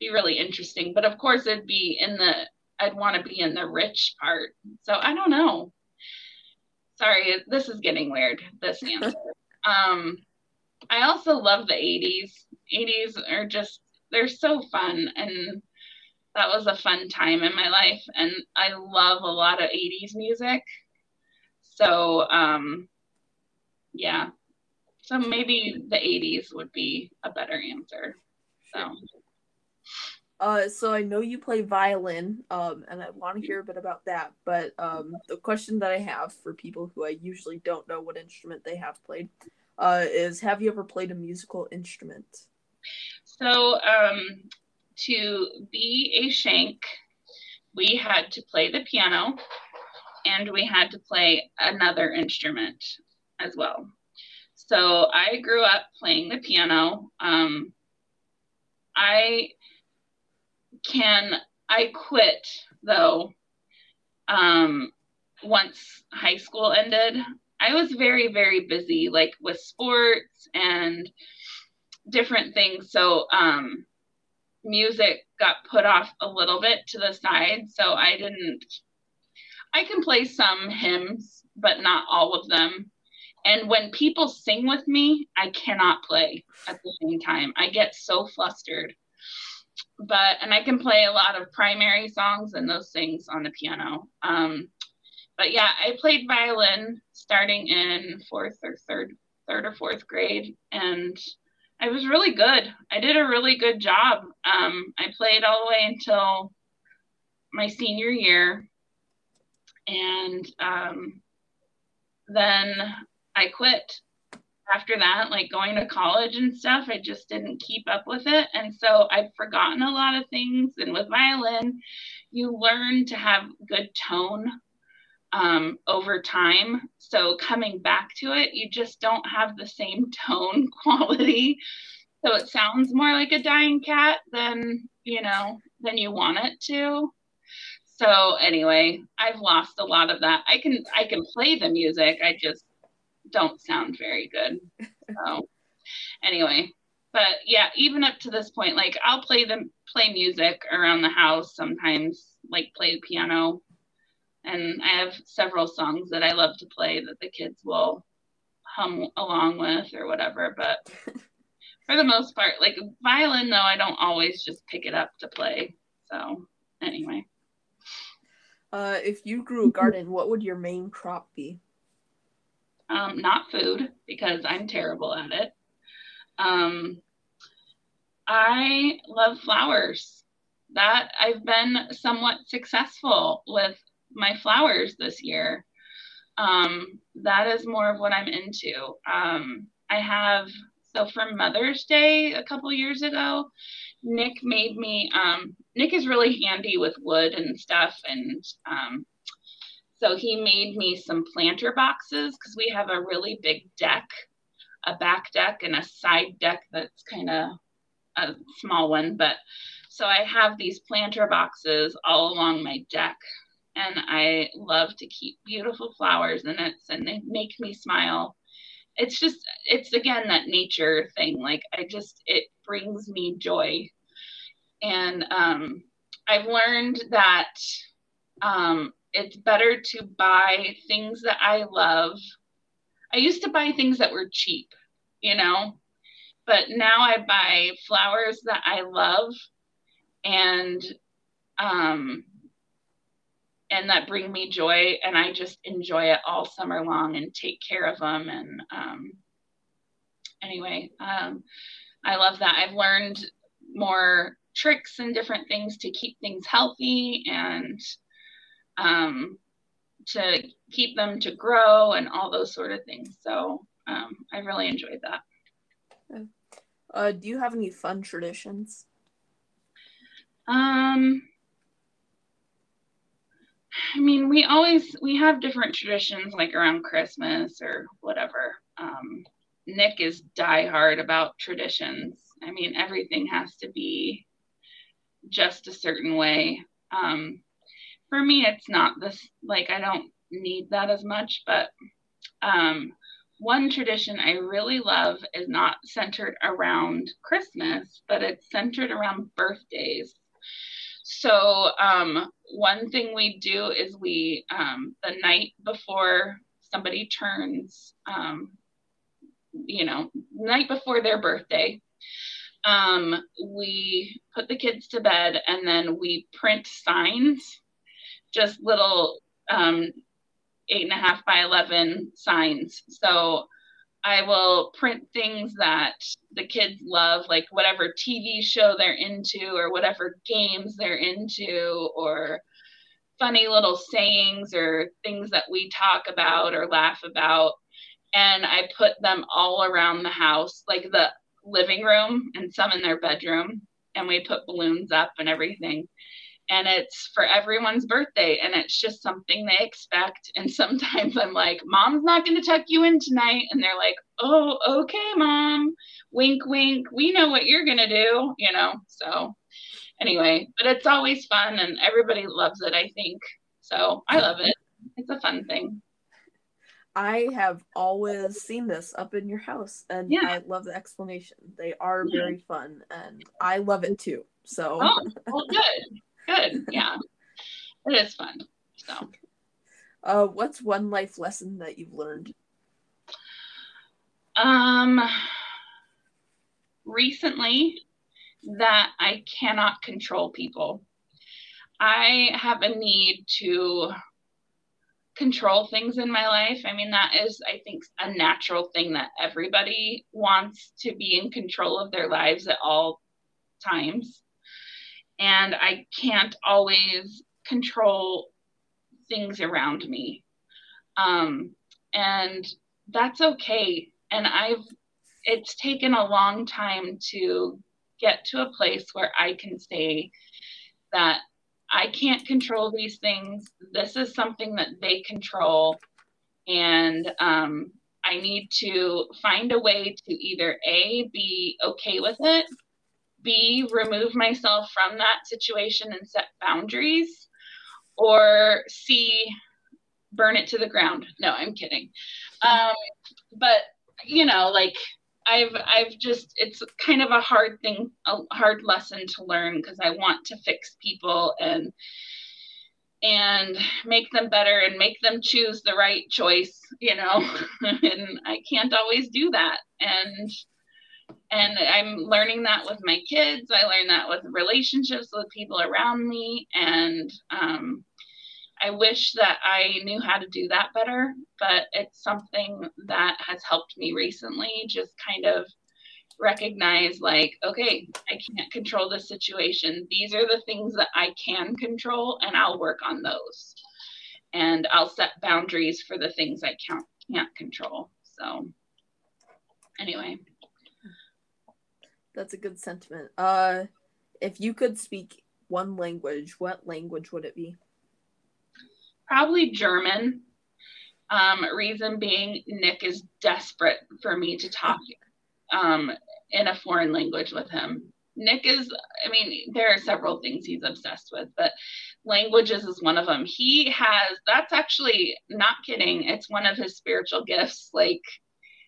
be really interesting. But of course it'd be in the, I'd want to be in the rich part. So I don't know. Sorry, this is getting weird, this answer. um, I also love the eighties. eighties are just, they're so fun. And that was a fun time in my life. And I love a lot of eighties music. So um, yeah. So maybe the eighties would be a better answer. So. Uh, so I know you play violin, um, and I want to hear a bit about that, but um, the question that I have for people who I usually don't know what instrument they have played uh, is, have you ever played a musical instrument? So um, to be a Schank, we had to play the piano, and we had to play another instrument as well. So I grew up playing the piano. Um, I... Can I quit though? Um, once high school ended, I was very, very busy, like with sports and different things. So, um, music got put off a little bit to the side. So I didn't, I can play some hymns, but not all of them. And when people sing with me, I cannot play at the same time. I get so flustered. But, and I can play a lot of primary songs and those things on the piano. Um, but yeah, I played violin starting in fourth or third, third or fourth grade. And I was really good. I did a really good job. Um, I played all the way until my senior year. And um, then I quit after that, like going to college and stuff. I just didn't keep up with it. And so I've forgotten a lot of things. And with violin, you learn to have good tone um, over time. So coming back to it, you just don't have the same tone quality. So it sounds more like a dying cat than, you know, than you want it to. So anyway, I've lost a lot of that. I can, I can play the music. I just don't sound very good. So anyway, but yeah, even up to this point, like I'll play them, play music around the house sometimes, like play the piano. And I have several songs that I love to play that the kids will hum along with or whatever. But for the most part, like violin, though, I don't always just pick it up to play. So anyway. Uh, if you grew a garden, what would your main crop be? Um, not food, because I'm terrible at it. Um, I love flowers. That I've been somewhat successful with my flowers this year. Um, that is more of what I'm into. Um, I have, so for Mother's Day a couple years ago, Nick made me, um, Nick is really handy with wood and stuff. And um, so he made me some planter boxes because we have a really big deck, a back deck and a side deck that's kind of a small one. But so I have these planter boxes all along my deck, and I love to keep beautiful flowers in it, and they make me smile. It's just, it's again, that nature thing. Like I just, it brings me joy. And um, I've learned that um, it's better to buy things that I love. I used to buy things that were cheap, you know, but now I buy flowers that I love and, um, and that bring me joy, and I just enjoy it all summer long and take care of them. And um, anyway, um, I love that. I've learned more tricks and different things to keep things healthy and um, to keep them to grow and all those sort of things. So um, I really enjoyed that. Uh, do you have any fun traditions? Um. I mean, we always, we have different traditions like around Christmas or whatever. Um, Nick is diehard about traditions. I mean, everything has to be just a certain way. Um, for me, it's not this, like, I don't need that as much, but um, one tradition I really love is not centered around Christmas, but it's centered around birthdays. So um, one thing we do is we, um, the night before somebody turns, um, you know, night before their birthday, um, we put the kids to bed, and then we print signs, just little um, eight and a half by eleven signs. So I will print things that the kids love, like whatever T V show they're into or whatever games they're into or funny little sayings or things that we talk about or laugh about. And I put them all around the house, like the living room and some in their bedroom. And we put balloons up and everything. And it's for everyone's birthday, and it's just something they expect. And sometimes I'm like, Mom's not going to tuck you in tonight. And they're like, oh, okay, Mom. Wink, wink. We know what you're going to do, you know. So anyway, but it's always fun, and everybody loves it, I think. So I love it. It's a fun thing. I have always seen this up in your house, and yeah. I love the explanation. They are yeah. very fun, and I love it too. So oh, well, good. Good. Yeah. It is fun. So, uh, what's one life lesson that you've learned? Um, recently that I cannot control people. I have a need to control things in my life. I mean, that is, I think, a natural thing that everybody wants to be in control of their lives at all times. And I can't always control things around me. Um, and that's okay. And I've, it's taken a long time to get to a place where I can say that I can't control these things. This is something that they control. And um, I need to find a way to either A, be okay with it, B, remove myself from that situation and set boundaries, or C, burn it to the ground. No, I'm kidding. Um, but, you know, like I've, I've just, it's kind of a hard thing, a hard lesson to learn, because I want to fix people and and make them better and make them choose the right choice, you know, and I can't always do that. And, and I'm learning that with my kids. I learned that with relationships with people around me. And, um, I wish that I knew how to do that better, but it's something that has helped me recently, just kind of recognize like, okay, I can't control this situation. These are the things that I can control, and I'll work on those. And I'll set boundaries for the things I can't, can't control. So anyway. That's a good sentiment. Uh, if you could speak one language, what language would it be? Probably German. Um, reason being, Nick is desperate for me to talk um, in a foreign language with him. Nick is, I mean, there are several things he's obsessed with, but languages is one of them. He has, that's actually not kidding. It's one of his spiritual gifts. Like,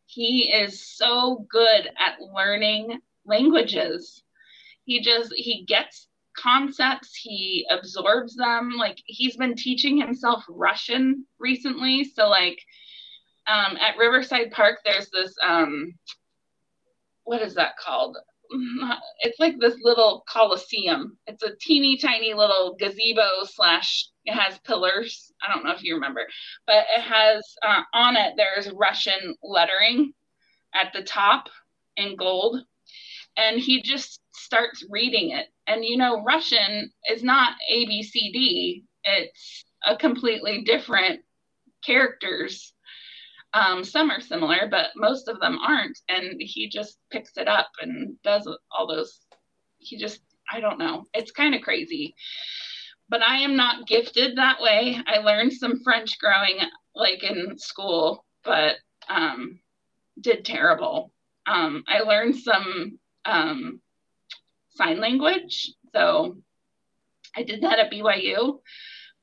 he is so good at learning languages. He just, he gets concepts, he absorbs them. Like, he's been teaching himself Russian recently. So like um at Riverside Park there's this um what is that called? It's like this little coliseum. It's a teeny tiny little gazebo slash it has pillars. I don't know if you remember, but it has uh, on it there's Russian lettering at the top in gold. And he just starts reading it. And, you know, Russian is not A B C D. It's a completely different characters. Um, some are similar, but most of them aren't. And he just picks it up and does all those. He just, I don't know. It's kind of crazy. But I am not gifted that way. I learned some French growing, like, in school, but um, did terrible. Um, I learned some um, sign language. So I did that at B Y U,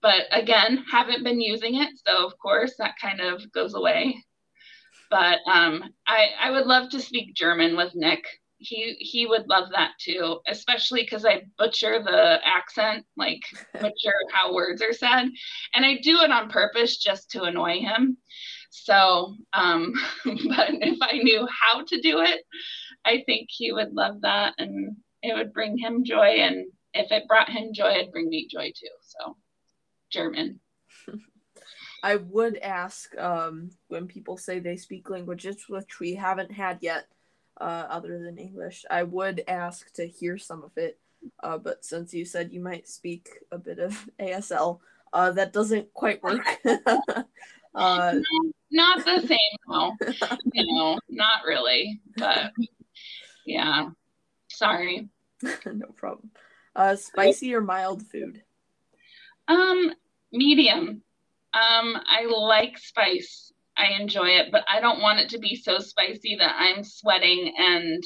but again, haven't been using it. So of course that kind of goes away, but um, I, I would love to speak German with Nick. He, he would love that too, especially because I butcher the accent, like butcher how words are said. And I do it on purpose just to annoy him. So, um, but if I knew how to do it, I think he would love that, and it would bring him joy. And if it brought him joy, it'd bring me joy too. So, German. I would ask um, when people say they speak languages, which we haven't had yet, uh, other than English, I would ask to hear some of it. Uh, but since you said you might speak a bit of A S L, uh, that doesn't quite work. Uh, no, not the same, though. No. You know, not really, but yeah. Sorry. No problem. Uh, spicy or mild food? Um, medium. Um, I like spice. I enjoy it, but I don't want it to be so spicy that I'm sweating and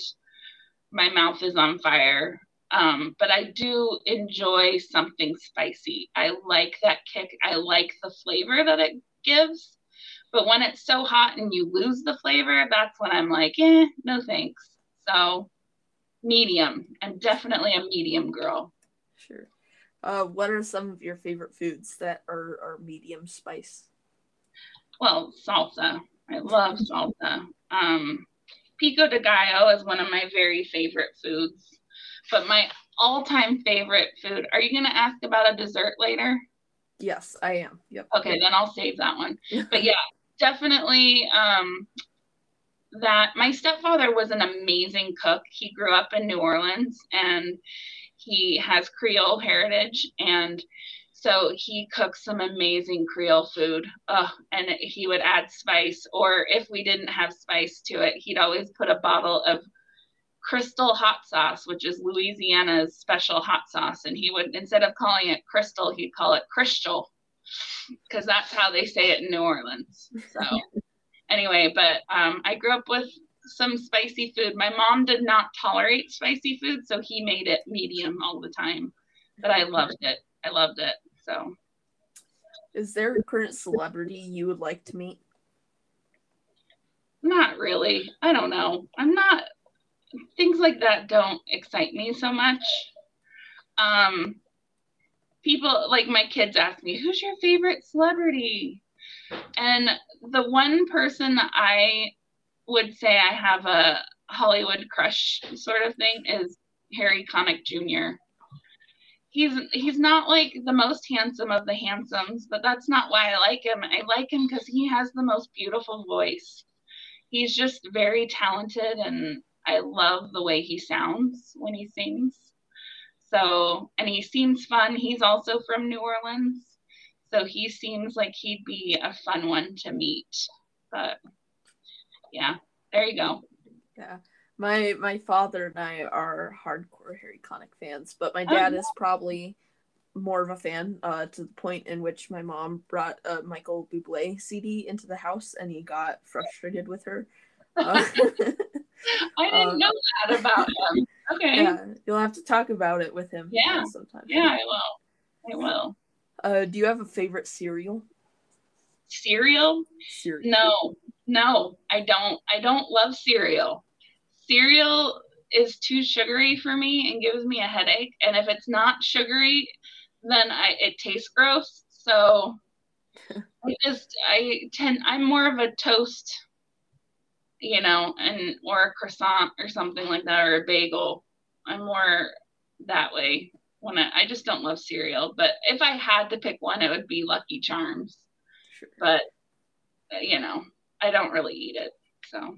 my mouth is on fire. Um, but I do enjoy something spicy. I like that kick. I like the flavor that it gives, but when it's so hot and you lose the flavor, that's when I'm like, eh, no thanks. So medium. I'm definitely a medium girl. Sure. Uh, what are some of your favorite foods that are, are medium spice? Well, salsa. I love salsa. Um, pico de gallo is one of my very favorite foods, but my all-time favorite food. Are you going to ask about a dessert later? Yes, I am. Yep. Okay, then I'll save that one. But yeah, definitely um, that. My stepfather was an amazing cook. He grew up in New Orleans, and he has Creole heritage. And so he cooks some amazing Creole food. Uh, and he would add spice, or if we didn't have spice to it, he'd always put a bottle of Crystal hot sauce, which is Louisiana's special hot sauce, and he would, instead of calling it Crystal, he'd call it Crystal, because that's how they say it in New Orleans. So anyway, but um, I grew up with some spicy food. My mom did not tolerate spicy food, so he made it medium all the time, but I loved it. I loved it. So is there a current celebrity you would like to meet? Not really. I don't know. I'm not Things like that don't excite me so much. Um, people, like my kids ask me, who's your favorite celebrity? And the one person that I would say I have a Hollywood crush sort of thing is Harry Connick Junior He's he's not like the most handsome of the handsomes, but that's not why I like him. I like him because he has the most beautiful voice. He's just very talented, and I love the way he sounds when he sings. So, and he seems fun. He's also from New Orleans, so he seems like he'd be a fun one to meet. But yeah, there you go. Yeah. My my father and I are hardcore Harry Connick fans, but my dad oh, yeah. is probably more of a fan uh, to the point in which my mom brought a Michael Bublé C D into the house, and he got frustrated with her. Uh, I didn't um, know that about him. Okay. Yeah, you'll have to talk about it with him. Yeah. Sometime. Yeah, I will. I will. Uh, do you have a favorite cereal? Cereal? Cereal. No, no, I don't. I don't love cereal. Cereal is too sugary for me and gives me a headache. And if it's not sugary, then I, it tastes gross. So I just, I tend, I'm more of a toast, you know, and, or a croissant or something like that, or a bagel. I'm more that way when I, I just don't love cereal. But if I had to pick one, it would be Lucky Charms. Sure. But, you know, I don't really eat it, so.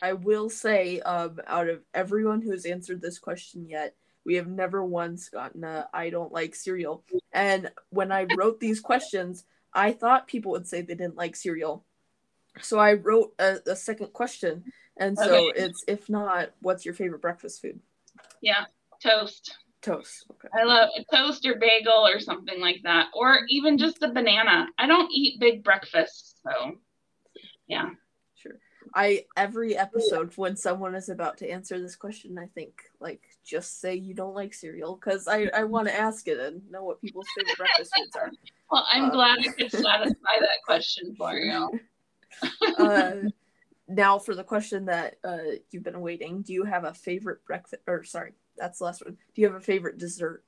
I will say, um, out of everyone who has answered this question yet, we have never once gotten a I don't like cereal. And when I wrote these questions, I thought people would say they didn't like cereal. So I wrote a, a second question. And so okay. It's, if not, what's your favorite breakfast food? Yeah, toast. Toast. Okay. I love a toast or bagel or something like that. Or even just a banana. I don't eat big breakfasts, so yeah. I every episode when someone is about to answer this question, I think like just say you don't like cereal because I, I want to ask it and know what people's favorite breakfast foods are. Well, I'm um, glad I could satisfy that question for you. uh, now for the question that uh, you've been awaiting, do you have a favorite breakfast? Or sorry, that's the last one. Do you have a favorite dessert?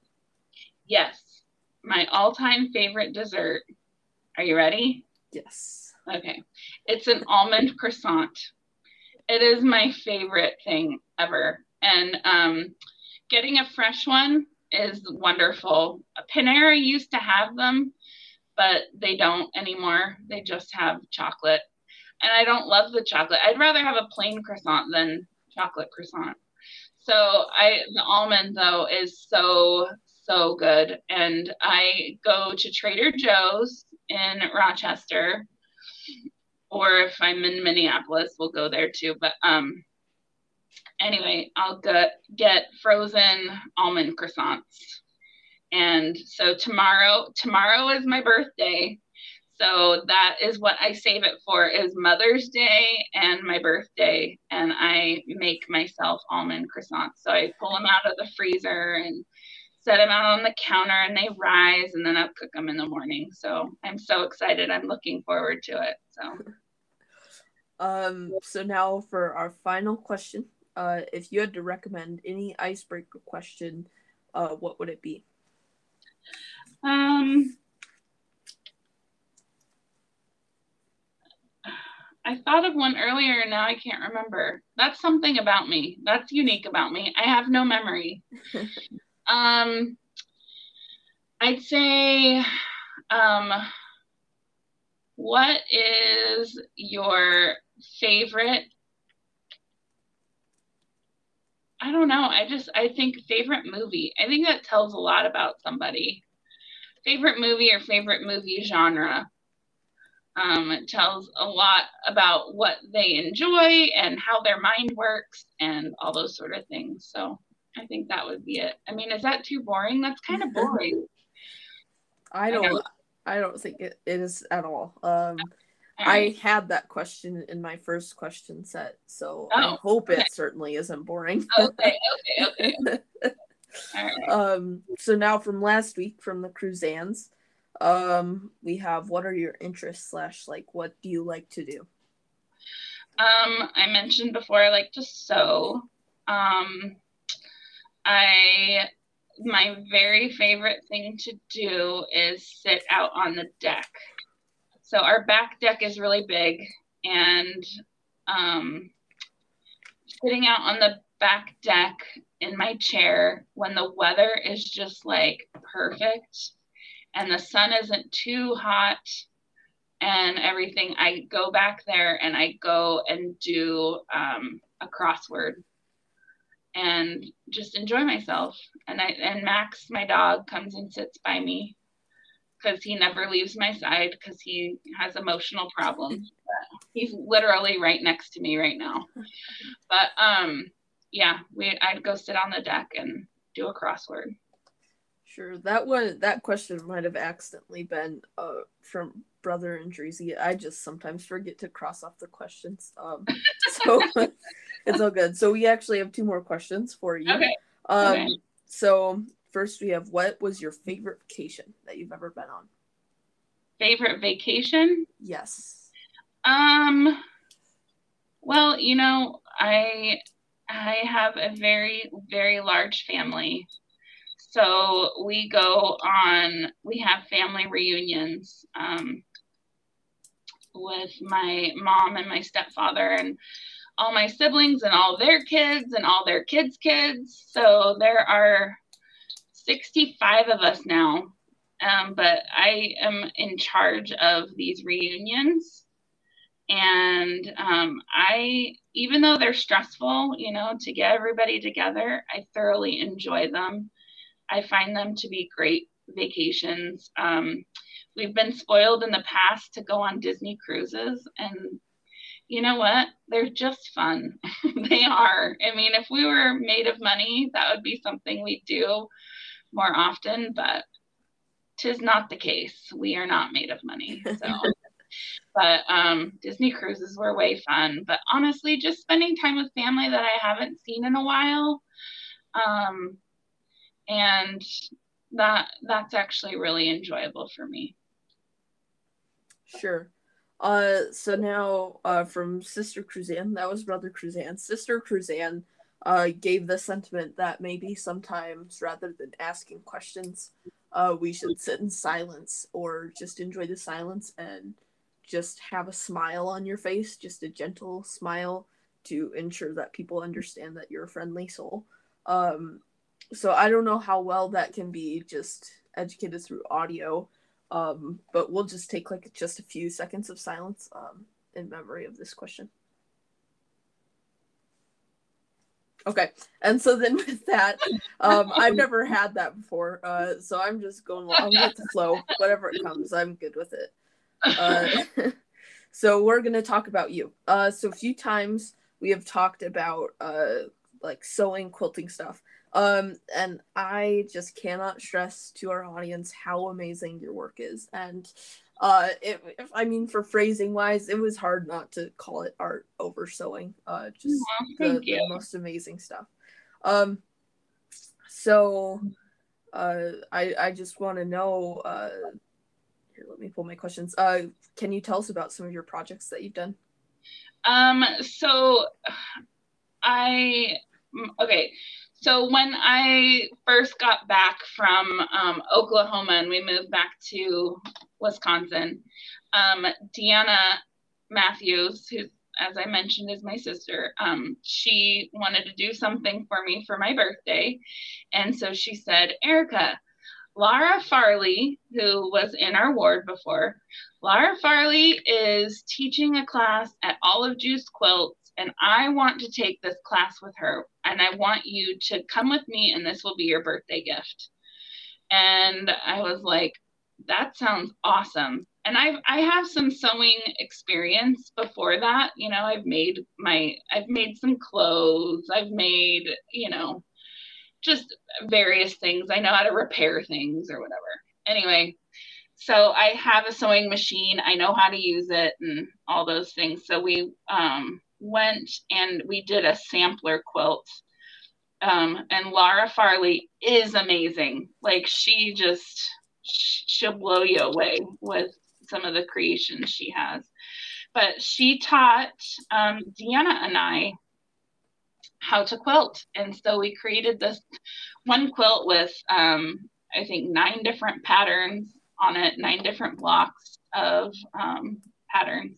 Yes, my all-time favorite dessert. Are you ready? Yes. Okay. It's an almond croissant. It is my favorite thing ever. And um, getting a fresh one is wonderful. Panera used to have them, but they don't anymore. They just have chocolate. And I don't love the chocolate. I'd rather have a plain croissant than chocolate croissant. So I, the almond, though, is so, so good. And I go to Trader Joe's in Rochester, or if I'm in Minneapolis, we'll go there too. But um, anyway, I'll go, get frozen almond croissants. And so tomorrow, tomorrow is my birthday. So that is what I save it for, is Mother's Day and my birthday. And I make myself almond croissants. So I pull them out of the freezer and set them out on the counter, and they rise, and then I'll cook them in the morning. So I'm so excited. I'm looking forward to it. So, um, so now for our final question, uh, if you had to recommend any icebreaker question, uh, what would it be? Um, I thought of one earlier and now I can't remember. That's something about me. That's unique about me. I have no memory. Um, I'd say, um, what is your favorite? I don't know. I just, I think favorite movie. I think that tells a lot about somebody. Favorite movie or favorite movie genre. Um, it tells a lot about what they enjoy and how their mind works and all those sort of things. So I think that would be it. I mean, is that too boring? That's kind of boring. I don't I don't think it, it is at all. Um, I had that question in my first question set, so oh, I hope okay. It certainly isn't boring. Okay, okay, okay. All right. Um, so now from last week, from the Cruzans, um, we have, what are your interests slash, like, what do you like to do? Um, I mentioned before, I like to sew. Um, I my very favorite thing to do is sit out on the deck. So our back deck is really big, and um, sitting out on the back deck in my chair when the weather is just like perfect and the sun isn't too hot and everything, I go back there and I go and do um, a crossword and just enjoy myself. And I, and Max, my dog, comes and sits by me because he never leaves my side because he has emotional problems. He's literally right next to me right now. But um, yeah, we I'd go sit on the deck and do a crossword. Sure, that one that question might have accidentally been uh, from Brother and Dreezy. I just sometimes forget to cross off the questions, um, so it's all good. So we actually have two more questions for you. Okay. Um, okay. So first we have, what was your favorite vacation that you've ever been on? Favorite vacation? Yes. Um. Well, you know, I I have a very very large family. So we go on, we have family reunions um, with my mom and my stepfather and all my siblings and all their kids and all their kids' kids. So there are sixty-five of us now, um, but I am in charge of these reunions. And um, I, even though they're stressful, you know, to get everybody together, I thoroughly enjoy them. I find them to be great vacations. Um, we've been spoiled in the past to go on Disney cruises, and you know what? They're just fun. They are. I mean, if we were made of money, that would be something we'd do more often, but 'tis not the case. We are not made of money. So, but um, Disney cruises were way fun. But honestly, just spending time with family that I haven't seen in a while, um, and that that's actually really enjoyable for me. Sure. Uh, so now uh, from Sister Cruzanne, that was Brother Cruzanne. Sister Cruzanne uh, gave the sentiment that maybe sometimes rather than asking questions, uh, we should sit in silence or just enjoy the silence and just have a smile on your face, just a gentle smile to ensure that people understand that you're a friendly soul. Um, So I don't know how well that can be just educated through audio, um, but we'll just take like just a few seconds of silence um, in memory of this question. Okay, and so then with that, um, I've never had that before, uh, so I'm just going I'm with the flow. Whatever it comes, I'm good with it. Uh, so we're going to talk about you. Uh, so a few times we have talked about uh, like sewing, quilting stuff. Um, and I just cannot stress to our audience how amazing your work is. And, uh, it, if, I mean, for phrasing wise, it was hard not to call it art over sewing, uh, just yeah, the, the most amazing stuff. Um, so, uh, I, I just want to know, uh, here, let me pull my questions. Uh, can you tell us about some of your projects that you've done? Um, so I, okay. So when I first got back from um, Oklahoma and we moved back to Wisconsin, um, Deanna Matthews, who, as I mentioned, is my sister, um, she wanted to do something for me for my birthday. And so she said, Erica, Lara Farley, who was in our ward before, Lara Farley is teaching a class at Olive Juice Quilts. And I want to take this class with her, and I want you to come with me, and this will be your birthday gift. And I was like, that sounds awesome. And I've, I have some sewing experience before that. You know, I've made my, I've made some clothes. I've made, you know, just various things. I know how to repair things or whatever. Anyway, so I have a sewing machine. I know how to use it and all those things. So we, um, went and we did a sampler quilt, um, and Lara Farley is amazing. Like she just, she'll blow you away with some of the creations she has. But she taught um, Deanna and I how to quilt. And so we created this one quilt with, um, I think, nine different patterns on it, nine different blocks of um, patterns.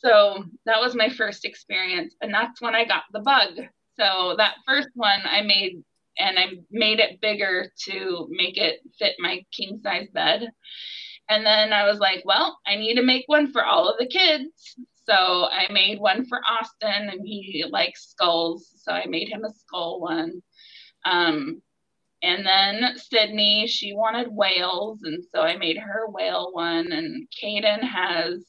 So that was my first experience. And that's when I got the bug. So that first one I made, and I made it bigger to make it fit my king size bed. And then I was like, well, I need to make one for all of the kids. So I made one for Austin, and he likes skulls. So I made him a skull one. Um, and then Sydney, she wanted whales. And so I made her whale one. And Caden has,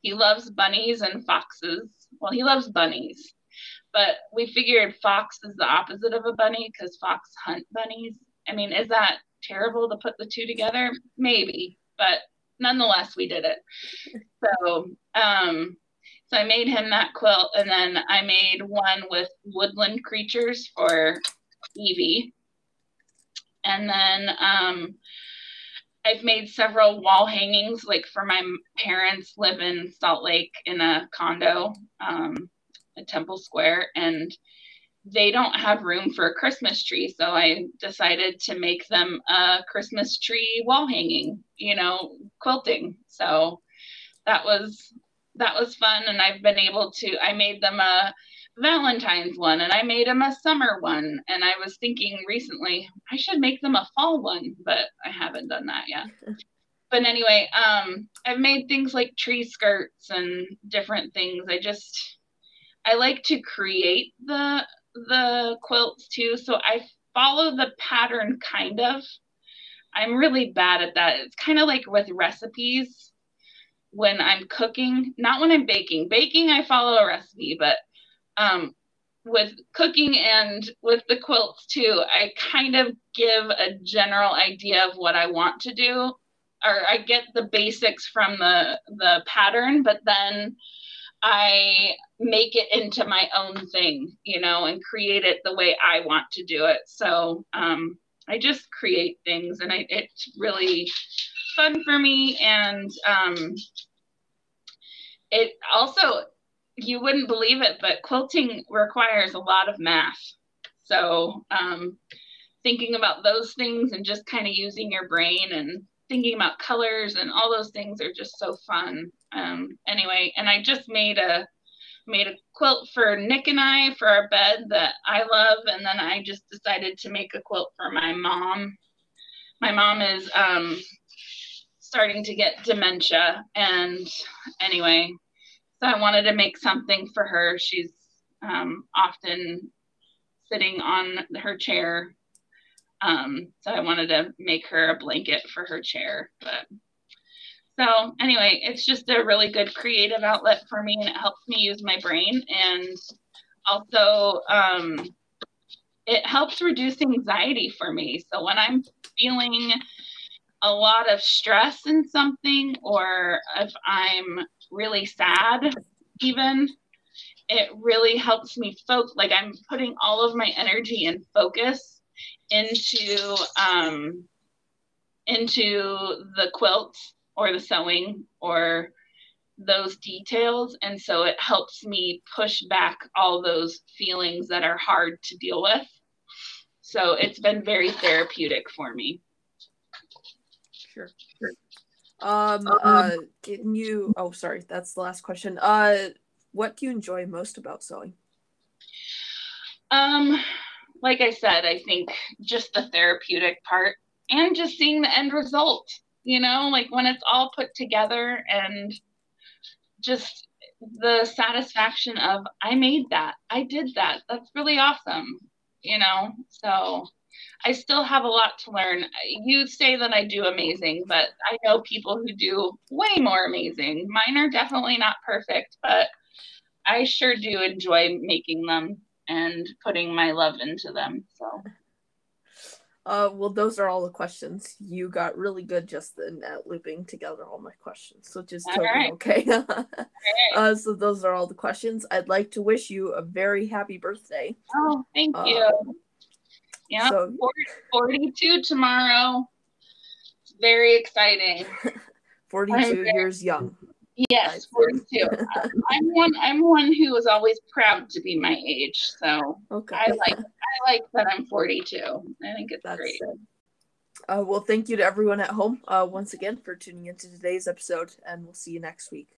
he loves bunnies and foxes. Well, he loves bunnies, but we figured fox is the opposite of a bunny because fox hunt bunnies. I mean, is that terrible to put the two together? Maybe. But nonetheless, we did it. So, um, so I made him that quilt, and then I made one with woodland creatures for Evie. And then um, I've made several wall hangings. Like, for my parents live in Salt Lake in a condo, um, at Temple Square, and they don't have room for a Christmas tree. So I decided to make them a Christmas tree wall hanging, you know, quilting. So that was, that was fun. And I've been able to, I made them a Valentine's one, and I made them a summer one. And I was thinking recently, I should make them a fall one, but I haven't done that yet. But anyway, um, I've made things like tree skirts and different things. I just, I like to create the, the quilts too. So I follow the pattern, kind of. I'm really bad at that. It's kind of like with recipes when I'm cooking, not when I'm baking. Baking, I follow a recipe, but um, with cooking and with the quilts too, I kind of give a general idea of what I want to do, or I get the basics from the, the pattern, but then I make it into my own thing, you know, and create it the way I want to do it. So um, I just create things, and I, it's really fun for me. And um, it also, you wouldn't believe it, but quilting requires a lot of math. So um, thinking about those things and just kind of using your brain and thinking about colors and all those things are just so fun. Um, anyway, and I just made a made a quilt for Nick and I for our bed that I love, and then I just decided to make a quilt for my mom. My mom is um, starting to get dementia, and anyway, so I wanted to make something for her. She's um, often sitting on her chair. Um, so I wanted to make her a blanket for her chair. But so anyway, it's just a really good creative outlet for me, and it helps me use my brain. And also, um, it helps reduce anxiety for me. So when I'm feeling a lot of stress in something, or if I'm really sad, even, it really helps me focus. Like, I'm putting all of my energy and focus into um into the quilts or the sewing or those details, and so it helps me push back all those feelings that are hard to deal with. So it's been very therapeutic for me. Sure, sure. Um, um uh can you oh sorry that's the last question. Uh what do you enjoy most about sewing? um Like I said, I think just the therapeutic part and just seeing the end result, you know, like when it's all put together, and just the satisfaction of, I made that, I did that. That's really awesome, you know? So I still have a lot to learn. You say that I do amazing, but I know people who do way more amazing. Mine are definitely not perfect, but I sure do enjoy making them and putting my love into them. So, uh, well, those are all the questions. You got really good just then at looping together all my questions, which is totally right. Okay. Right. Uh, so those are all the questions. I'd like to wish you a very happy birthday. Oh, thank uh, you. Yeah, so, forty, forty-two tomorrow. It's very exciting. forty-two I'm years young. Yes, forty-two. I'm one. I'm one who is always proud to be my age. So okay. I like. I like that I'm forty-two. I think it's That's great. It. Uh, well, thank you to everyone at home uh, once again for tuning into today's episode, and we'll see you next week.